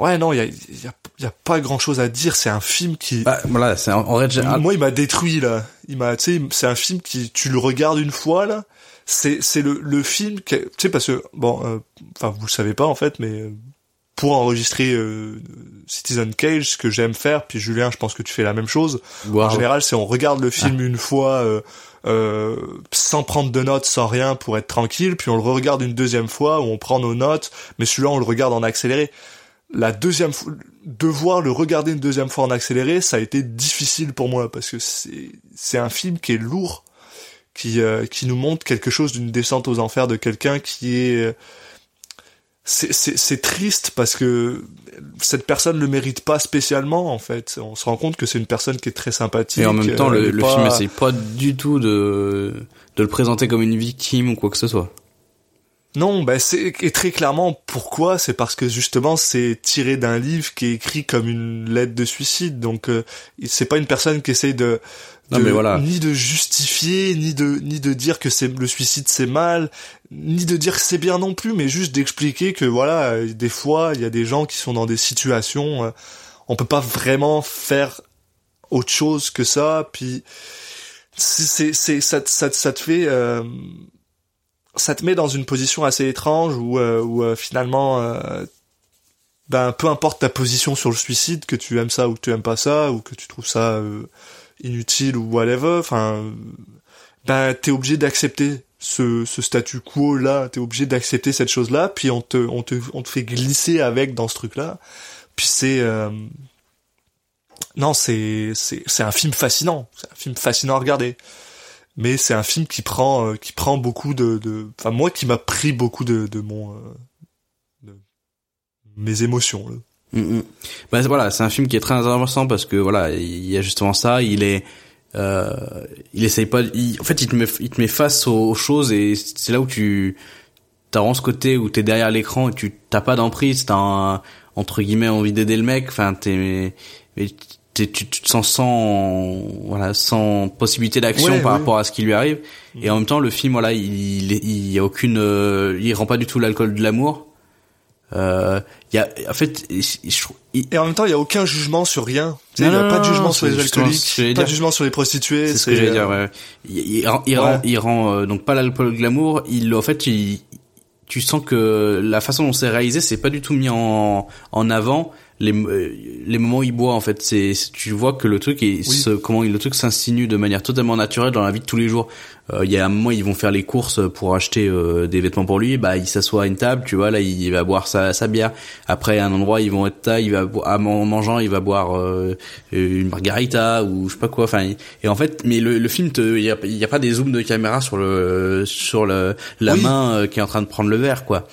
ouais, non, il y a pas grand chose à dire. C'est un film qui, bah, voilà, c'est en vrai, moi, il m'a détruit là. Tu sais, c'est un film qui, tu le regardes une fois là. C'est le film qui, tu sais, parce que bon, enfin, vous le savez pas en fait, mais pour enregistrer Citizen Cage, ce que j'aime faire, puis Julien, je pense que tu fais la même chose. Wow. En général, c'est on regarde le film une fois. Sans prendre de notes, sans rien, pour être tranquille, puis on le re-regarde une deuxième fois où on prend nos notes, mais celui-là on le regarde en accéléré. La deuxième fois, devoir le regarder une deuxième fois en accéléré, ça a été difficile pour moi parce que c'est un film qui est lourd, qui nous montre quelque chose d'une descente aux enfers de quelqu'un qui est c'est triste parce que cette personne le mérite pas spécialement en fait. On se rend compte que c'est une personne qui est très sympathique. Et en même temps, le film essaye pas du tout de le présenter comme une victime ou quoi que ce soit. Non, ben et très clairement pourquoi, c'est parce que justement c'est tiré d'un livre qui est écrit comme une lettre de suicide. Donc c'est pas une personne qui essaye non, mais voilà. Ni de justifier, ni de dire que c'est le suicide c'est mal, ni de dire que c'est bien non plus, mais juste d'expliquer que voilà, des fois il y a des gens qui sont dans des situations, on peut pas vraiment faire autre chose que ça. Puis ça te fait ça te met dans une position assez étrange où finalement ben peu importe ta position sur le suicide, que tu aimes ça ou que tu aimes pas ça ou que tu trouves ça inutile ou whatever, enfin ben t'es obligé d'accepter ce statu quo là, t'es obligé d'accepter cette chose là, puis on te fait glisser avec dans ce truc là. Puis c'est un film fascinant, c'est un film fascinant à regarder. Mais c'est un film qui prend beaucoup enfin moi qui m'a pris beaucoup de mes émotions là. Mmh. Ben voilà, c'est un film qui est très intéressant parce que voilà, il y a justement ça, il essaye pas, en fait il te met face aux choses, et c'est là où t'as vraiment ce côté où t'es derrière l'écran et t'as pas d'emprise, t'as entre guillemets envie d'aider le mec, enfin tu te sens sans possibilité d'action rapport à ce qui lui arrive. Mmh. Et en même temps le film voilà, il y a aucune il rend pas du tout l'alcool de l'amour. Il y a en fait et en même temps il y a aucun jugement sur rien. Il y a pas de jugement sur les alcooliques, pas de jugement sur les prostituées, c'est ce que j'allais dire. Ouais. Il rend donc pas l'alcool de l'amour, tu sens que la façon dont c'est réalisé, c'est pas du tout mis en avant. Les moments où il boit, en fait, tu vois que le truc le truc s'insinue de manière totalement naturelle dans la vie de tous les jours. Il y a un moment, ils vont faire les courses pour acheter des vêtements pour lui, bah il s'assoit à une table, tu vois, là il va boire sa bière. Après à un endroit, ils vont être là, en mangeant, il va boire une margarita ou je sais pas quoi, enfin. Et en fait, mais le film, il y a pas des zooms de caméra sur la main qui est en train de prendre le verre, quoi.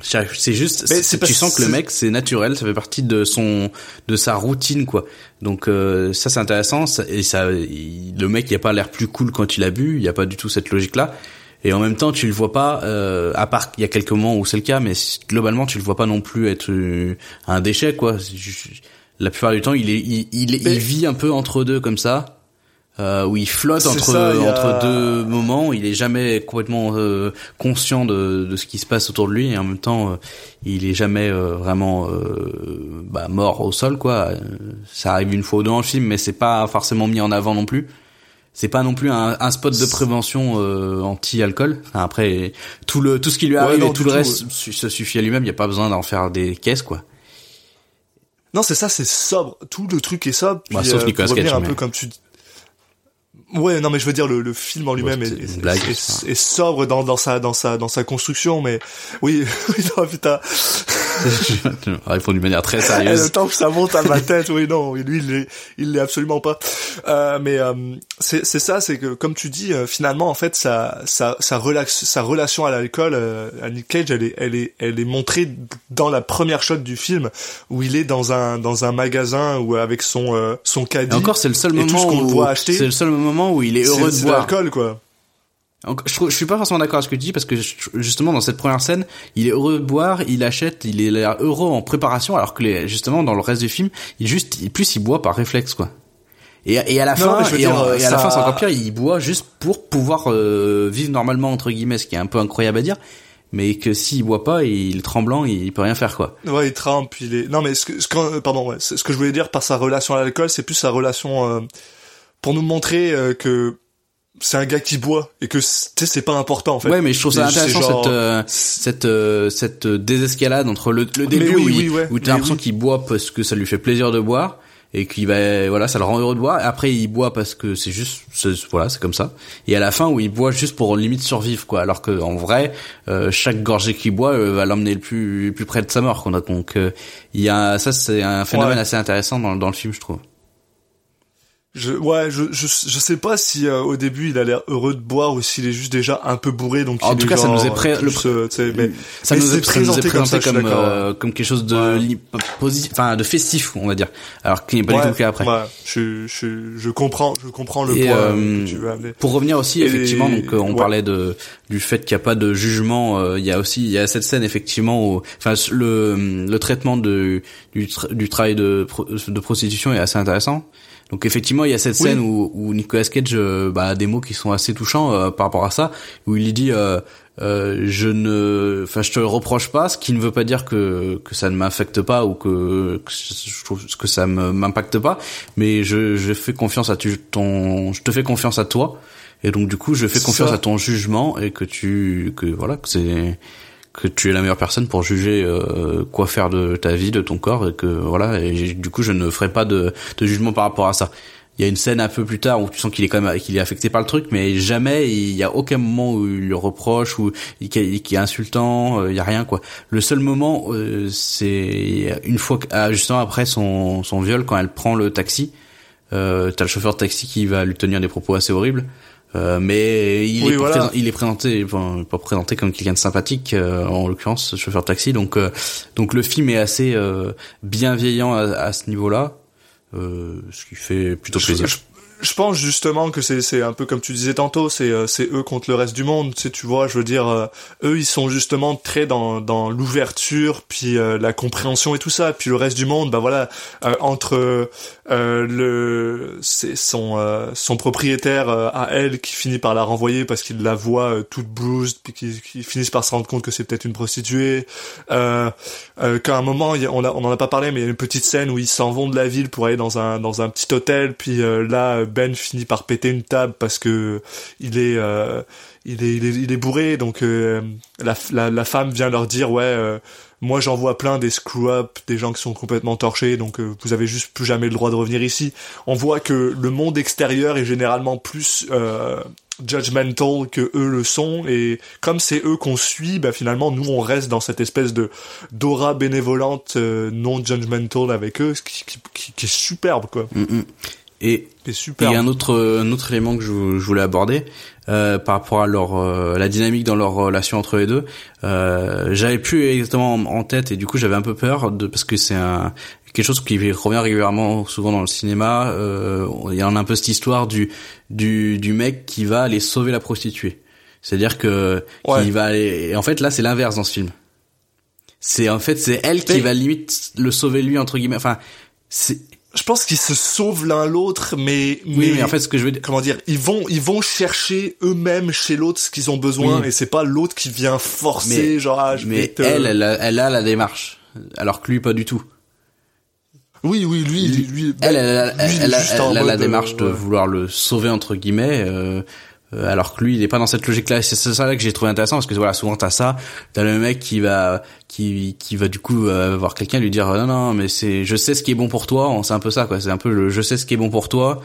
C'est juste, tu sens que le mec, c'est naturel, ça fait partie de sa routine, quoi. Donc ça c'est intéressant, le mec il a pas l'air plus cool quand il a bu, il y a pas du tout cette logique là. Et en même temps tu le vois pas, à part il y a quelques moments où c'est le cas, mais globalement tu le vois pas non plus être un déchet, quoi. La plupart du temps il vit un peu entre deux comme ça. Où il flotte entre deux moments, il est jamais complètement conscient de ce qui se passe autour de lui, et en même temps il est jamais vraiment mort au sol, quoi. Ça arrive une fois ou deux dans le film, mais c'est pas forcément mis en avant non plus. C'est pas non plus un spot de prévention anti-alcool. Enfin, après tout ce qui lui arrive et tout le reste se suffit à lui-même, il y a pas besoin d'en faire des caisses, quoi. Non, c'est ça, c'est sobre, tout le truc est sobre. Puis, sauf Nicolas Cage, un peu comme tu dis. Ouais, non, mais je veux dire le film en lui-même est sobre dans sa construction, mais oui, non, putain. Je réponds d'une manière très sérieuse. Le temps que ça monte à ma tête, oui, non, lui il l'est absolument pas. Mais c'est ça, c'est que comme tu dis, finalement en fait sa relation à l'alcool, à Nick Cage, elle est montrée dans la première shot du film où il est dans un magasin où avec son caddie. Et encore, c'est le seul moment c'est le seul moment où il est heureux de boire. C'est l'alcool, quoi. Je suis pas forcément d'accord avec ce que tu dis, parce que justement dans cette première scène, il est heureux de boire, il achète, il est heureux en préparation, alors que justement dans le reste du film, il boit par réflexe, quoi. Et à la fin, c'est encore pire, il boit juste pour pouvoir vivre normalement, entre guillemets, ce qui est un peu incroyable à dire. mais que s'il boit pas, il est tremblant, il peut rien faire, quoi. Ouais, il tremble, puis il est... Non, mais ce que je voulais dire par sa relation à l'alcool, c'est plus sa relation... pour nous montrer que... c'est un gars qui boit et que c'est pas important en fait. Ouais, mais je trouve ça intéressant genre... cette désescalade entre le début où t'as l'impression qu'il boit parce que ça lui fait plaisir de boire et qu'il va ça le rend heureux de boire. Après il boit parce que c'est juste c'est comme ça. Et à la fin où il boit juste pour limite survivre quoi. Alors que en vrai chaque gorgée qu'il boit va l'emmener le plus près de sa mort. Donc il y a ça, c'est un phénomène assez intéressant dans le film, je trouve. Je sais pas si au début il a l'air heureux de boire ou s'il est juste déjà un peu bourré, donc en tout cas ça nous est présenté comme quelque chose de positif, enfin de festif on va dire, alors qu'il n'est pas du tout le cas après. Je comprends le point que tu veux amener. Pour revenir aussi effectivement, donc on parlait du fait qu'il n'y a pas de jugement, il y a cette scène effectivement où, enfin le traitement du travail de prostitution est assez intéressant. Donc effectivement, il y a cette scène où Nicolas Cage a des mots qui sont assez touchants par rapport à ça, où il dit je te reproche pas, ce qui ne veut pas dire que ça ne m'affecte pas ou que ça m'impacte pas, mais je fais confiance à je te fais confiance à toi, et donc du coup, je fais confiance à ton jugement et que tu es la meilleure personne pour juger quoi faire de ta vie, de ton corps, et que et du coup je ne ferai pas de jugement par rapport à ça. Il y a une scène un peu plus tard où tu sens qu'il est affecté par le truc, mais jamais il y a aucun moment où il le reproche ou qui est insultant, il y a rien quoi. Le seul moment c'est une fois justement après son viol, quand elle prend le taxi, t'as le chauffeur de taxi qui va lui tenir des propos assez horribles. Mais il est présenté, pas présenté comme quelqu'un de sympathique, en l'occurrence chauffeur de taxi. Donc le film est assez bienveillant à ce niveau-là, ce qui fait plutôt plaisir. Je pense justement que c'est un peu comme tu disais tantôt, c'est eux contre le reste du monde, tu vois, je veux dire, eux ils sont justement très dans l'ouverture, puis la compréhension et tout ça, puis le reste du monde, entre son propriétaire à elle qui finit par la renvoyer parce qu'il la voit toute bruised, puis qui finissent par se rendre compte que c'est peut-être une prostituée, qu'à un moment, on en a pas parlé, mais il y a une petite scène où ils s'en vont de la ville pour aller dans un petit hôtel, puis là Ben finit par péter une table parce que il est bourré, donc la femme vient leur dire moi j'en vois plein des screw-up, des gens qui sont complètement torchés, donc vous avez juste plus jamais le droit de revenir ici. On voit que le monde extérieur est généralement plus judgmental que eux le sont, et comme c'est eux qu'on suit, finalement nous on reste dans cette espèce de d'aura bénévolante non judgmental avec eux, qui est superbe quoi. Mm-hmm. Et il y a un autre élément que je voulais aborder par rapport à la dynamique dans leur relation entre les deux. J'avais plus exactement en tête, et du coup j'avais un peu peur parce que c'est quelque chose qui revient régulièrement, souvent dans le cinéma. Il y en a un peu cette histoire du mec qui va aller sauver la prostituée. C'est-à-dire que qui va aller. Et en fait là c'est l'inverse dans ce film. C'est elle qui va limite le sauver lui entre guillemets. Enfin c'est. Je pense qu'ils se sauvent l'un l'autre, mais en fait, ce que je veux dire, comment dire, ils vont chercher eux-mêmes chez l'autre ce qu'ils ont besoin, et c'est pas l'autre qui vient forcer, elle a la démarche, alors que lui pas du tout. Lui, elle a la démarche de vouloir le sauver entre guillemets. Alors que lui, il est pas dans cette logique-là. C'est ça là que j'ai trouvé intéressant, parce que souvent t'as ça, t'as le mec qui va du coup voir quelqu'un lui dire non, mais je sais ce qui est bon pour toi. C'est un peu ça quoi. C'est un peu je sais ce qui est bon pour toi,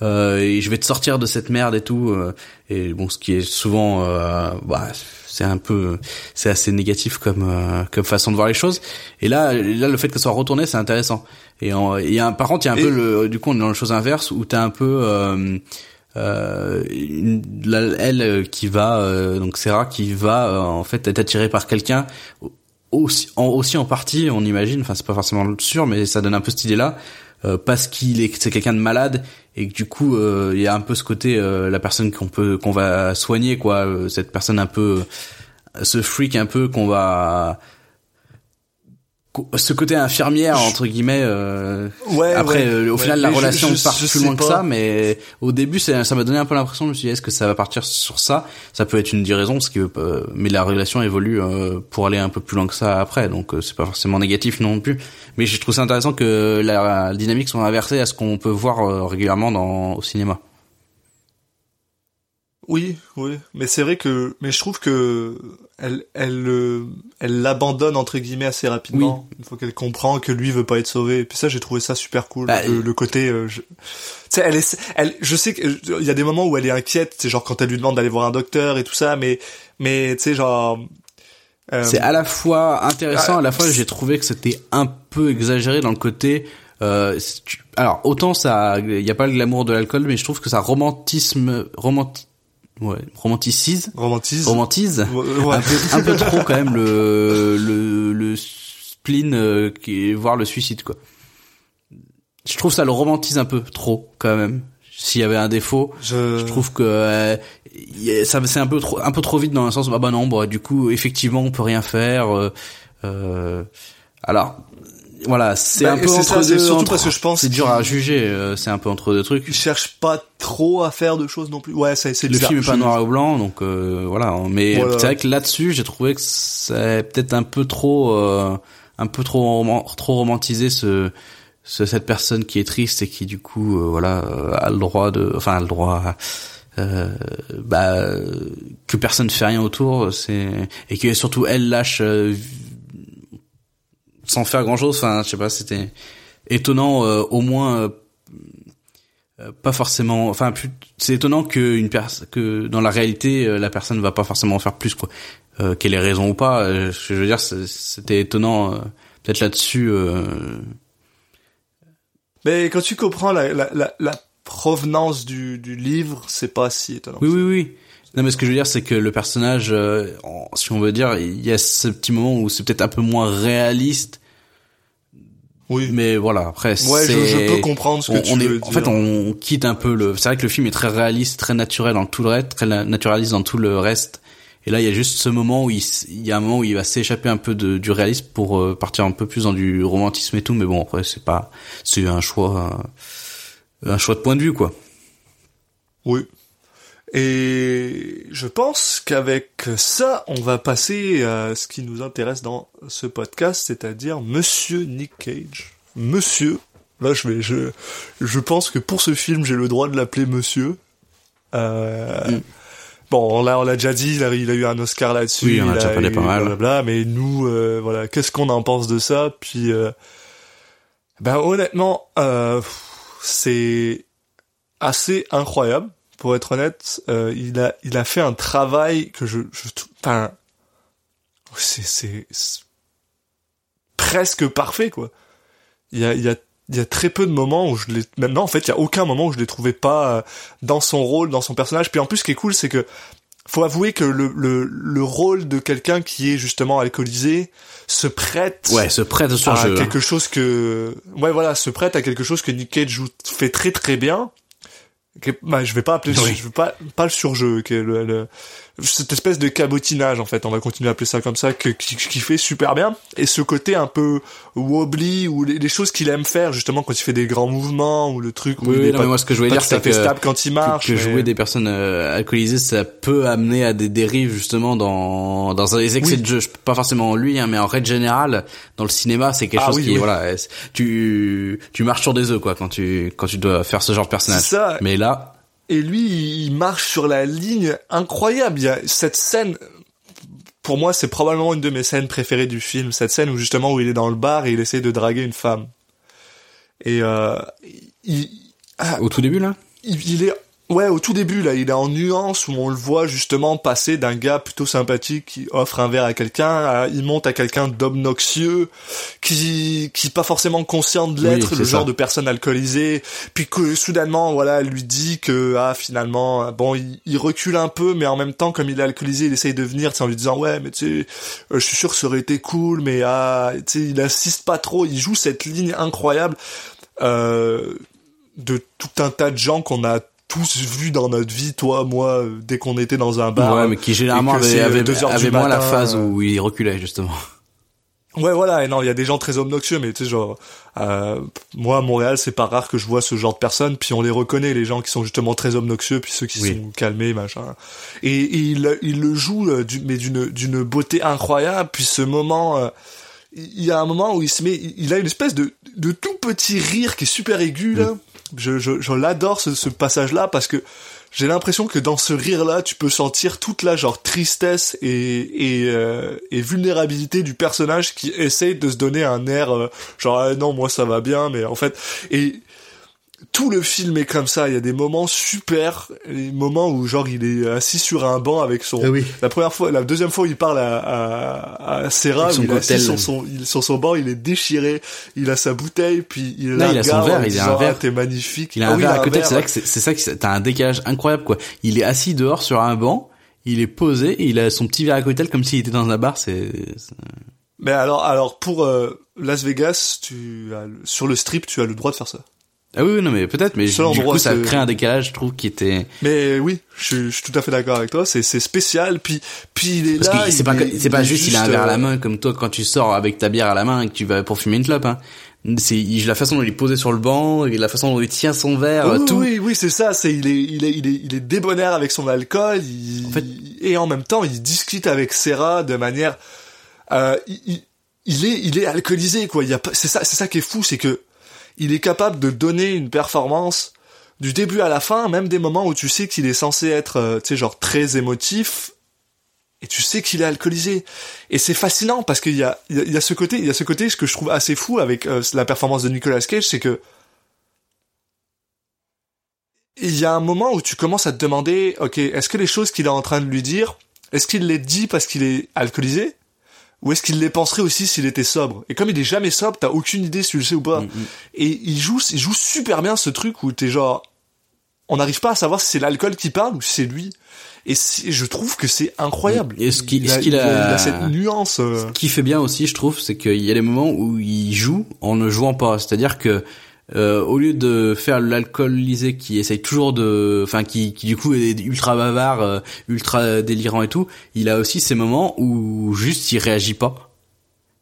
et je vais te sortir de cette merde et tout. Et bon, ce qui est souvent, c'est assez négatif comme façon de voir les choses. Et là, le fait que ça soit retourné, c'est intéressant. Par contre, il y a un peu du coup, on est dans la chose inverse où t'as un peu elle qui va donc Sarah qui va en fait être attirée par quelqu'un aussi en partie, on imagine, enfin c'est pas forcément sûr, mais ça donne un peu cette idée là parce c'est quelqu'un de malade, et que du coup il y a un peu ce côté la personne qu'on va soigner quoi, cette personne un peu ce freak un peu qu'on va ce côté infirmière entre guillemets après, au final, la relation part plus loin que ça, mais au début ça m'a donné un peu l'impression, je me suis dit est-ce que ça va partir sur ça, ça peut être une des raisons, parce que mais la relation évolue pour aller un peu plus loin que ça après, donc c'est pas forcément négatif non plus, mais je trouve ça intéressant que la dynamique soit inversée à ce qu'on peut voir régulièrement au cinéma. Oui, mais c'est vrai que je trouve que elle l'abandonne entre guillemets assez rapidement, une fois qu'elle comprend que lui veut pas être sauvé. Et puis ça, j'ai trouvé ça super cool, le côté je sais qu'il y a des moments où elle est inquiète, c'est genre quand elle lui demande d'aller voir un docteur et tout ça, mais tu sais genre c'est à la fois intéressant, à la fois j'ai trouvé que c'était un peu exagéré dans le côté alors autant ça il y a pas le glamour de l'alcool, mais je trouve que ça romantise ouais. un peu trop quand même le spleen voire le suicide quoi. Je trouve ça le romantise un peu trop quand même. S'il y avait un défaut, je trouve que ça c'est un peu trop vite dans le sens bah non bah du coup effectivement on peut rien faire alors voilà, c'est un peu c'est entre ça, deux. Surtout parce que je pense c'est dur à juger. C'est un peu entre deux trucs. Je cherche pas trop à faire de choses non plus. Ouais, c'est le bizarre. Film est pas noir et blanc, donc voilà. Mais voilà. C'est vrai que là-dessus, j'ai trouvé que c'est peut-être un peu trop romantisé cette personne qui est triste et qui du coup a le droit de, enfin a le droit. Que personne fait rien autour, et que surtout elle lâche. Sans faire grand chose, enfin je sais pas, c'était étonnant au moins pas forcément, enfin plus c'est étonnant que dans la réalité la personne va pas forcément en faire plus quoi, qu'elle ait raison ou pas, je veux dire c'était étonnant peut-être là-dessus mais quand tu comprends la provenance du livre, c'est pas si étonnant. Oui. Non mais ce que je veux dire c'est que le personnage si on veut dire il y a ce petit moment où c'est peut-être un peu moins réaliste. Oui. Mais voilà, après je peux comprendre ce que tu veux dire. En fait on quitte un peu c'est vrai que le film est très réaliste, très naturel dans tout le reste, très naturaliste dans tout le reste, et là il y a juste ce moment où il y a un moment où il va s'échapper un peu du réalisme pour partir un peu plus dans du romantisme et tout, mais bon après c'est un choix de point de vue quoi. Oui. Et je pense qu'avec ça, on va passer à ce qui nous intéresse dans ce podcast, c'est-à-dire Monsieur Nick Cage. Monsieur, là je pense que pour ce film, j'ai le droit de l'appeler Monsieur. Bon, là on l'a déjà dit, il a eu un Oscar là-dessus. Oui, on a déjà parlé pas mal. Blablabla, mais nous, voilà, qu'est-ce qu'on en pense de ça ? Puis, honnêtement, c'est assez incroyable. Pour être honnête, il a fait un travail que c'est presque parfait quoi. Il y a très peu de moments où il y a aucun moment où je l'ai trouvé pas dans son rôle, dans son personnage. Puis en plus ce qui est cool c'est que faut avouer que le rôle de quelqu'un qui est justement alcoolisé se prête à jeu, quelque chose que se prête à quelque chose que Nick Cage fait très très bien. Je vais pas appeler, oui. Je veux pas le surjeu, cette espèce de cabotinage en fait, on va continuer à appeler ça comme ça, qui fait super bien, et ce côté un peu wobbly ou les choses qu'il aime faire justement quand il fait des grands mouvements ou le truc. Moi ce que je voulais dire c'est que stable quand il marche. Jouer des personnes alcoolisées, ça peut amener à des dérives justement dans les excès de jeu. Je peux pas forcément lui, mais en règle générale dans le cinéma c'est quelque chose qui voilà, tu marches sur des œufs quoi quand tu dois faire ce genre de personnage. C'est ça. Mais là. Et lui, il marche sur la ligne incroyable. Il y a cette scène, pour moi, c'est probablement une de mes scènes préférées du film. Cette scène où il est dans le bar et il essaie de draguer une femme. Et au tout début là, au tout début là, il est en nuance où on le voit justement passer d'un gars plutôt sympathique qui offre un verre à quelqu'un, il monte à quelqu'un d'obnoxieux qui pas forcément conscient de l'être, le genre de personne alcoolisée, puis que soudainement elle lui dit que finalement bon il recule un peu, mais en même temps comme il est alcoolisé il essaye de venir en lui disant mais tu sais je suis sûr que ça aurait été cool, mais tu sais il insiste pas trop, il joue cette ligne incroyable de tout un tas de gens qu'on a tous vus dans notre vie, toi, moi, dès qu'on était dans un bar. Ouais, mais qui généralement avait moins la phase où il reculait, justement. Ouais, voilà. Et non, il y a des gens très obnoxieux, mais tu sais, genre, moi, à Montréal, c'est pas rare que je vois ce genre de personnes, puis on les reconnaît, les gens qui sont justement très obnoxieux, puis ceux qui sont calmés, machin. Et il le joue, mais d'une beauté incroyable, puis ce moment, il y a un moment où il se met, il a une espèce de tout petit rire qui est super aigu, là. Je l'adore, ce passage-là, parce que j'ai l'impression que dans ce rire-là, tu peux sentir toute la genre tristesse et vulnérabilité du personnage qui essaye de se donner un air non, moi ça va bien, mais en fait, et tout le film est comme ça. Il y a des moments super, des moments où genre il est assis sur un banc avec son. Ah oui. La deuxième fois, il parle à Sarah. Il est assis sur son banc, il est déchiré. Il a sa bouteille, puis il a son verre. Il a un verre. T'es magnifique. Il a un verre à côté. C'est vrai que c'est ça que t'as un décalage incroyable quoi. Il est assis dehors sur un banc, il est posé et il a son petit verre à cocktail comme s'il était dans un bar. C'est... Mais alors pour Las Vegas, sur le strip, tu as le droit de faire ça. Ah oui, non, mais peut-être, mais ça crée un décalage, je trouve, qui était... Mais oui, je suis tout à fait d'accord avec toi, c'est spécial, puis il est parce là... Parce que c'est pas juste il a un verre à la main, comme toi, quand tu sors avec ta bière à la main et que tu vas pour fumer une clope, hein. C'est la façon dont il est posé sur le banc, la façon dont il tient son verre, oui, tout. Oui, c'est ça, il est débonnaire avec son alcool, et en même temps, il discute avec Sarah de manière... il est alcoolisé, quoi, c'est ça qui est fou, c'est que... Il est capable de donner une performance du début à la fin, même des moments où tu sais qu'il est censé être, tu sais, genre très émotif, et tu sais qu'il est alcoolisé. Et c'est fascinant parce qu'il y a ce côté, ce que je trouve assez fou avec la performance de Nicolas Cage, c'est que il y a un moment où tu commences à te demander, ok, est-ce que les choses qu'il est en train de lui dire, est-ce qu'il les dit parce qu'il est alcoolisé? Ou est-ce qu'il les penserait aussi s'il était sobre? Et comme il est jamais sobre, t'as aucune idée si tu le sais ou pas. Et il joue super bien ce truc où t'es genre, on n'arrive pas à savoir si c'est l'alcool qui parle ou si c'est lui. Et je trouve que c'est incroyable. Et il a cette nuance. Ce qui fait bien aussi, je trouve, c'est qu'il y a des moments où il joue en ne jouant pas. C'est-à-dire que, au lieu de faire l'alcoolisé qui essaye toujours qui du coup est ultra bavard, ultra délirant et tout, il a aussi ces moments où juste il réagit pas.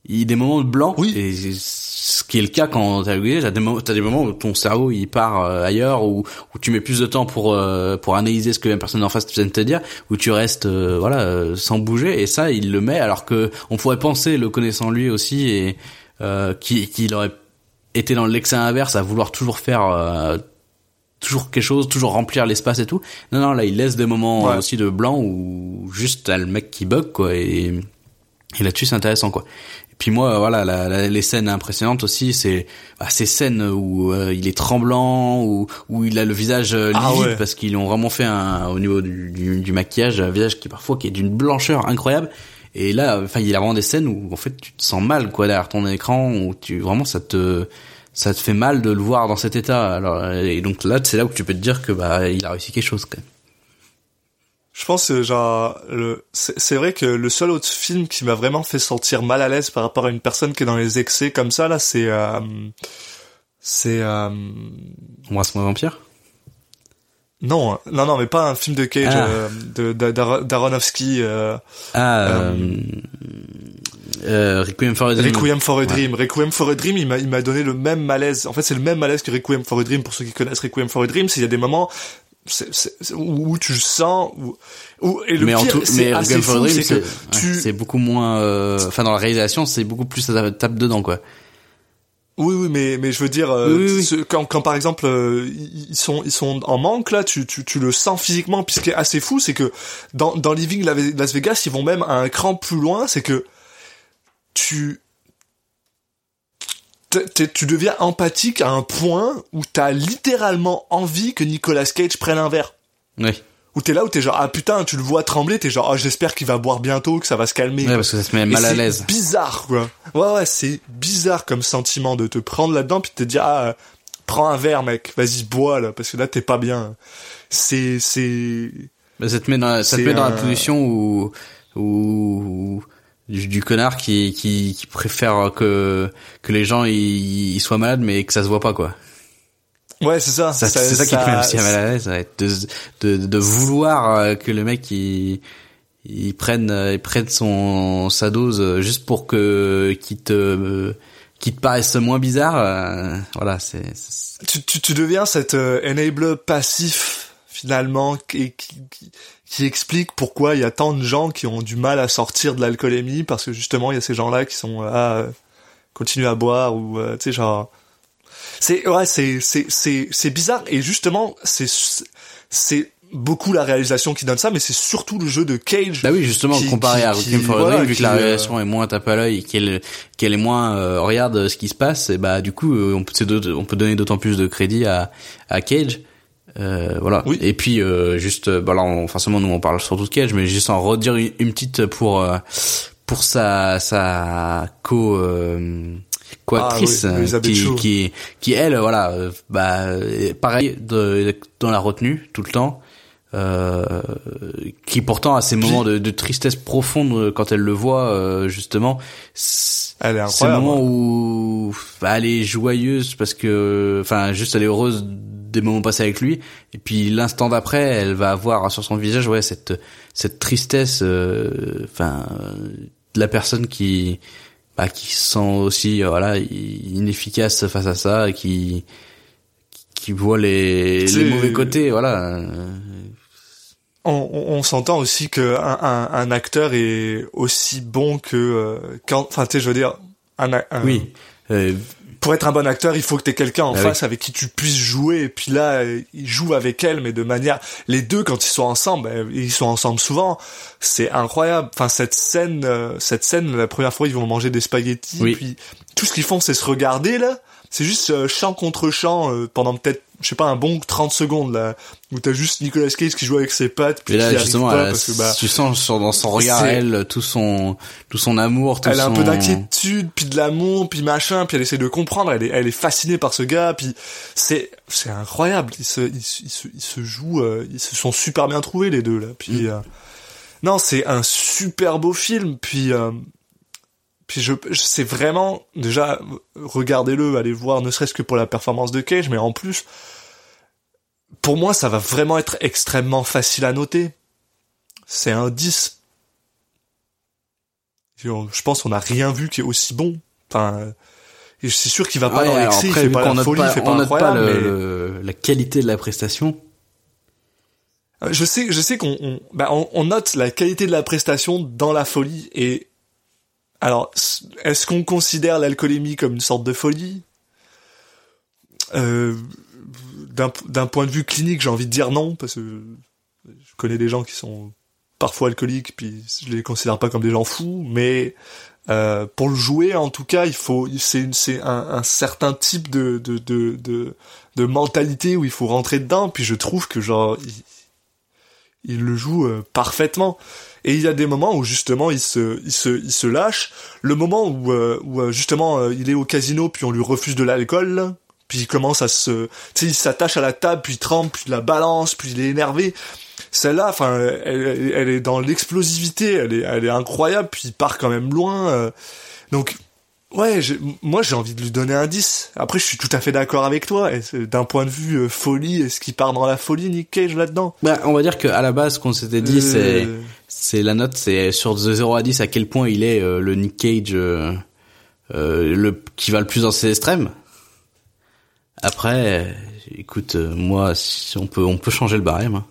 Il y a des moments blancs, oui. Et ce qui est le cas quand t'as alcoolisé, t'as des moments où ton cerveau il part ailleurs, où tu mets plus de temps pour analyser ce que la personne en face vient de te dire, où tu restes sans bouger, et ça il le met alors que on pourrait penser, le connaissant lui aussi, et qu'il aurait était dans l'excès inverse à vouloir toujours faire toujours quelque chose, toujours remplir l'espace et tout. Non, là il laisse des moments aussi de blanc où juste t'as le mec qui bug quoi, et là-dessus c'est intéressant quoi. Et puis moi les scènes impressionnantes aussi, c'est ces scènes où il est tremblant, où il a le visage livide parce qu'ils ont vraiment fait au niveau du maquillage, un visage qui parfois qui est d'une blancheur incroyable. Et là, il y a vraiment des scènes où en fait tu te sens mal quoi derrière ton écran, où vraiment ça te fait mal de le voir dans cet état. Alors, et donc là, c'est là où tu peux te dire que il a réussi quelque chose quand même. Je pense c'est vrai que le seul autre film qui m'a vraiment fait sentir mal à l'aise par rapport à une personne qui est dans les excès comme ça là, c'est Embrasse-moi vampire. Non, mais pas un film de Cage, d'Aronofsky. Requiem for a Dream. Requiem for a Dream, il m'a donné le même malaise. En fait, c'est le même malaise que Requiem for a Dream. Pour ceux qui connaissent Requiem for a Dream, il y a des moments où tu sens, et le pire, c'est assez fou, c'est beaucoup moins, dans la réalisation, c'est beaucoup plus ça tape dedans, quoi. Oui, mais je veux dire, quand par exemple ils sont en manque là, tu le sens physiquement. Puis ce qui est assez fou, c'est que dans Leaving Las Vegas, ils vont même à un cran plus loin, c'est que tu deviens empathique à un point où t'as littéralement envie que Nicolas Cage prenne un verre. Oui. Où t'es là, où t'es genre, ah putain, tu le vois trembler, t'es genre, ah, j'espère qu'il va boire bientôt, que ça va se calmer. Ouais, parce que ça se met mal à l'aise. C'est bizarre, quoi. Ouais, c'est bizarre comme sentiment de te prendre là-dedans, puis de te dire, ah, prends un verre, mec, vas-y, bois, là, parce que là, t'es pas bien. Ça te met dans la position où du connard qui préfère que les gens, ils soient malades, mais que ça se voit pas, quoi. Ouais, c'est ça. C'est ça qui te met aussi mal à l'aise, de vouloir que le mec ils prennent sa dose juste pour que qui te paraissent moins bizarres, voilà, c'est... Tu deviens cet enable passif finalement qui explique pourquoi il y a tant de gens qui ont du mal à sortir de l'alcoolémie, parce que justement il y a ces gens-là qui sont continuent à boire ou tu sais, genre c'est bizarre, et justement c'est beaucoup la réalisation qui donne ça, mais c'est surtout le jeu de Cage. Bah oui, justement, comparé à Requiem for a Dream, vu que la réalisation est moins tape à l'œil, qu'elle est moins regarde ce qui se passe, et bah du coup on peut donner d'autant plus de crédit à Cage. Voilà. Oui. Et puis juste bah là forcément nous on parle surtout de Cage, mais juste en redire une petite pour sa co-actrice, qui elle, voilà, bah pareil dans la retenue tout le temps, qui pourtant à ces moments de tristesse profonde quand elle le voit, justement, elle est ces moments où bah, elle est joyeuse parce que, enfin, juste elle est heureuse des moments passés avec lui, et puis l'instant d'après elle va avoir sur son visage cette tristesse, enfin, de la personne qui se sent aussi, voilà, inefficace face à ça, et qui voit les mauvais côtés, voilà. On s'entend aussi que un acteur est aussi bon pour être un bon acteur, il faut que t'aies quelqu'un en face avec qui tu puisses jouer, et puis là, il joue avec elle, mais de manière, les deux, quand ils sont ensemble, ils sont ensemble souvent, c'est incroyable. Enfin, cette scène, la première fois, ils vont manger des spaghettis, puis tout ce qu'ils font, c'est se regarder, là. C'est juste champ contre champ, pendant peut-être, je sais pas, un bon 30 secondes, là, où t'as juste Nicolas Cage qui joue avec ses pattes, puis là, qui arrive pas, parce que, bah, tu sens dans son regard, elle, tout son amour, tout elle son... Elle a un peu d'inquiétude, puis de l'amour, puis machin, puis elle essaie de comprendre, elle est fascinée par ce gars, puis c'est incroyable, ils se jouent, ils se sont super bien trouvés, les deux, là, puis, non, c'est un super beau film, puis c'est vraiment, déjà, regardez-le, allez voir, ne serait-ce que pour la performance de Cage, mais en plus, pour moi, ça va vraiment être extrêmement facile à noter. C'est un 10. Je pense qu'on n'a rien vu qui est aussi bon. Enfin, je suis sûr qu'il va pas dans l'excès, il fait pas la folie, il fait pas incroyable, mais... la qualité de la prestation. Je sais qu'on note la qualité de la prestation dans la folie, et alors, est-ce qu'on considère l'alcoolémie comme une sorte de folie ? D'un point de vue clinique, j'ai envie de dire non, parce que je connais des gens qui sont parfois alcooliques, puis je les considère pas comme des gens fous, mais pour le jouer, en tout cas, c'est un certain type de mentalité où il faut rentrer dedans, puis je trouve que genre il le joue parfaitement. Et il y a des moments où justement il se lâche. Le moment où justement il est au casino, puis on lui refuse de l'alcool, là. Puis il commence à il s'attache à la table, puis il trempe, puis il la balance, puis il est énervé. Celle-là, enfin, elle est dans l'explosivité, elle est incroyable, puis il part quand même loin. Donc, ouais, moi j'ai envie de lui donner un 10. Après, je suis tout à fait d'accord avec toi. D'un point de vue folie, est-ce qu'il part dans la folie, Nick Cage, là-dedans ? Bah, on va dire qu'à la base, ce qu'on s'était dit, c'est la note, c'est sur de 0 à 10 à quel point il est le Nick Cage qui va le plus dans ses extrêmes. Après, écoute, moi, si on peut changer le barème. Hein.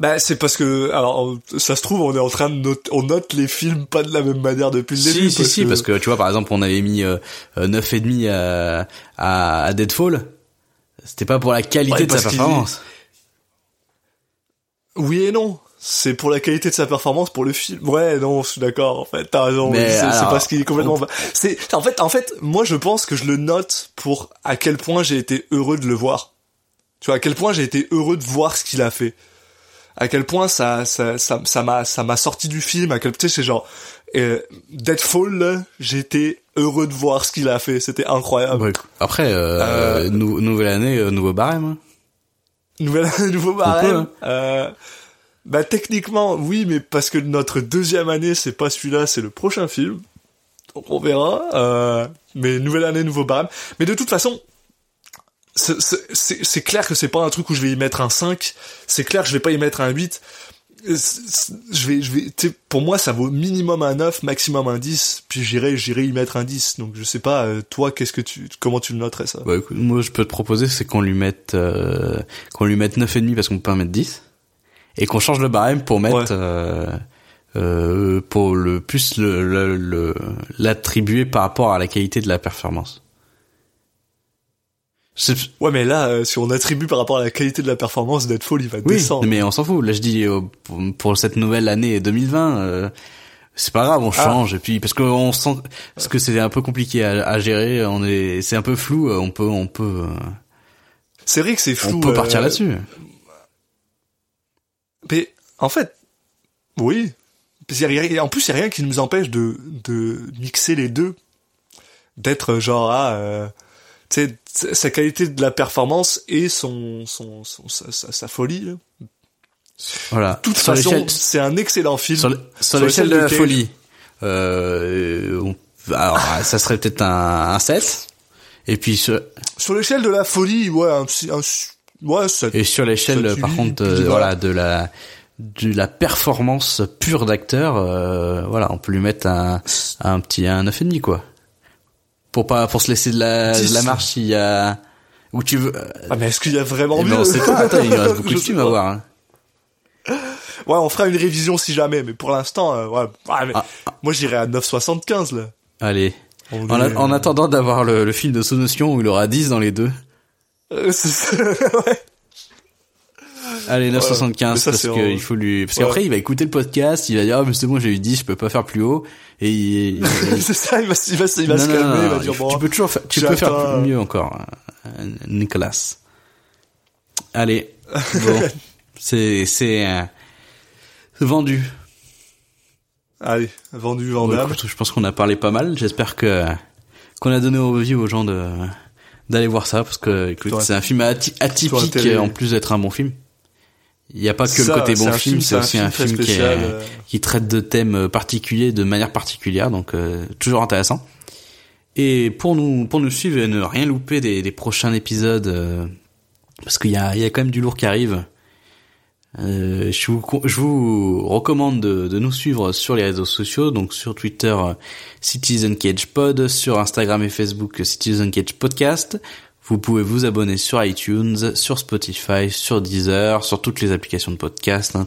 Bah, c'est parce que, alors, ça se trouve, on est en train de on note les films pas de la même manière depuis le début. Si, parce que, tu vois, par exemple, on avait mis 9,5 à Deadfall. C'était pas pour la qualité de sa performance. Oui et non. C'est pour la qualité de sa performance pour le film. Ouais, non, je suis d'accord, en fait. T'as raison. Mais c'est parce qu'il est complètement, c'est, en fait, moi, je pense que je le note pour à quel point j'ai été heureux de le voir. Tu vois, à quel point j'ai été heureux de voir ce qu'il a fait. À quel point ça m'a sorti du film, à quel, tu sais, c'est genre, Deadfall, là, j'étais heureux de voir ce qu'il a fait, c'était incroyable. Ouais. Après, nouvelle année, nouveau barème. Nouvelle année, nouveau barème. Peut, hein. Bah, techniquement, oui, mais parce que notre deuxième année, c'est pas celui-là, c'est le prochain film. Donc, on verra, mais nouvelle année, nouveau barème. Mais de toute façon, c'est clair que c'est pas un truc où je vais y mettre un 5, c'est clair que je vais pas y mettre un 8, pour moi ça vaut minimum un 9, maximum un 10, puis j'irai y mettre un 10. Donc je sais pas, toi comment tu le noterais ça? Bah écoute, moi je peux te proposer c'est qu'on lui mette 9,5 parce qu'on peut pas mettre 10 et qu'on change le barème pour mettre pour le plus l'attribuer par rapport à la qualité de la performance. Ouais, mais là, si on attribue par rapport à la qualité de la performance, Deadfall, il va descendre. Oui, mais on s'en fout. Là, je dis, pour cette nouvelle année 2020, c'est pas grave, on change. Et puis, parce que on sent, parce que c'est un peu compliqué à gérer, c'est un peu flou, on peut. C'est vrai que c'est flou. On peut partir là-dessus. Mais, en fait, oui. En plus, il y a rien qui nous empêche de mixer les deux. D'être genre, tu sais, sa qualité de la performance et sa folie. Là. Voilà. De toute façon, c'est un excellent film. Sur l'échelle de la folie, alors, ça serait peut-être un 7. Et puis, sur l'échelle de la folie, ouais, un 7. Et sur l'échelle, 7, par contre, voilà, de la performance pure d'acteur, voilà, on peut lui mettre un petit, un 9,5, quoi. Pour se laisser de la marche, il y a, où tu veux. Ah, mais est-ce qu'il y a vraiment mieux? Non, c'est pas, attends, il reste beaucoup de films à voir, hein. Ouais, on fera une révision si jamais, mais pour l'instant, moi j'irai à 9,75, là. Allez. En attendant d'avoir le film de Sonotion où il aura 10 dans les deux. C'est ça, ouais. Allez, 9,75, parce que il faut lui, parce qu'après il va écouter le podcast, il va dire, mais c'est bon, j'ai eu 10, je peux pas faire plus haut. Et c'est ça, il va se calmer, il va dire, bon. Tu peux faire mieux encore, Nicolas. Allez. Bon. C'est vendu. Allez, vendu, vendable. Bon, écoute, je pense qu'on a parlé pas mal. J'espère qu'on a donné envie aux gens d'aller voir ça, parce que, écoute, c'est un film atypique, en plus d'être un bon film. Il n'y a pas que le côté bon film, c'est aussi un film qui traite de thèmes particuliers de manière particulière, donc toujours intéressant. Et pour nous suivre et ne rien louper des prochains épisodes, parce qu'il y a quand même du lourd qui arrive, je vous recommande de nous suivre sur les réseaux sociaux, donc sur Twitter Citizen Cage Pod, sur Instagram et Facebook Citizen Cage Podcast. Vous pouvez vous abonner sur iTunes, sur Spotify, sur Deezer, sur toutes les applications de podcast,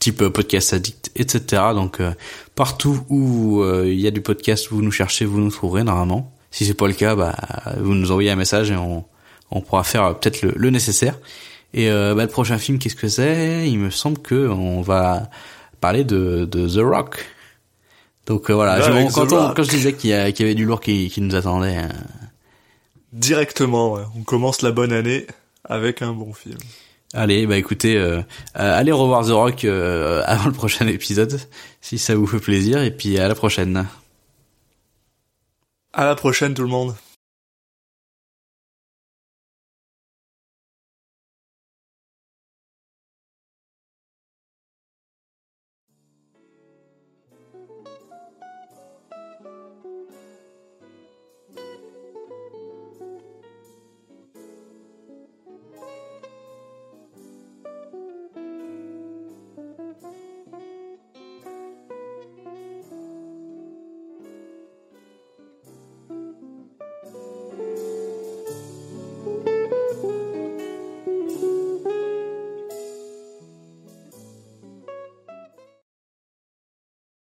type Podcast Addict, etc. Donc partout où il y a du podcast, vous nous cherchez, vous nous trouverez normalement. Si c'est pas le cas, vous nous envoyez un message et on pourra faire peut-être le nécessaire. Et le prochain film, qu'est-ce que c'est ? Il me semble que on va parler de The Rock. Donc voilà, quand je disais qu'il y avait du lourd qui nous attendait. Directement, ouais. On commence la bonne année avec un bon film. Allez, écoutez, allez revoir The Rock avant le prochain épisode, si ça vous fait plaisir, et puis à la prochaine. À la prochaine tout le monde.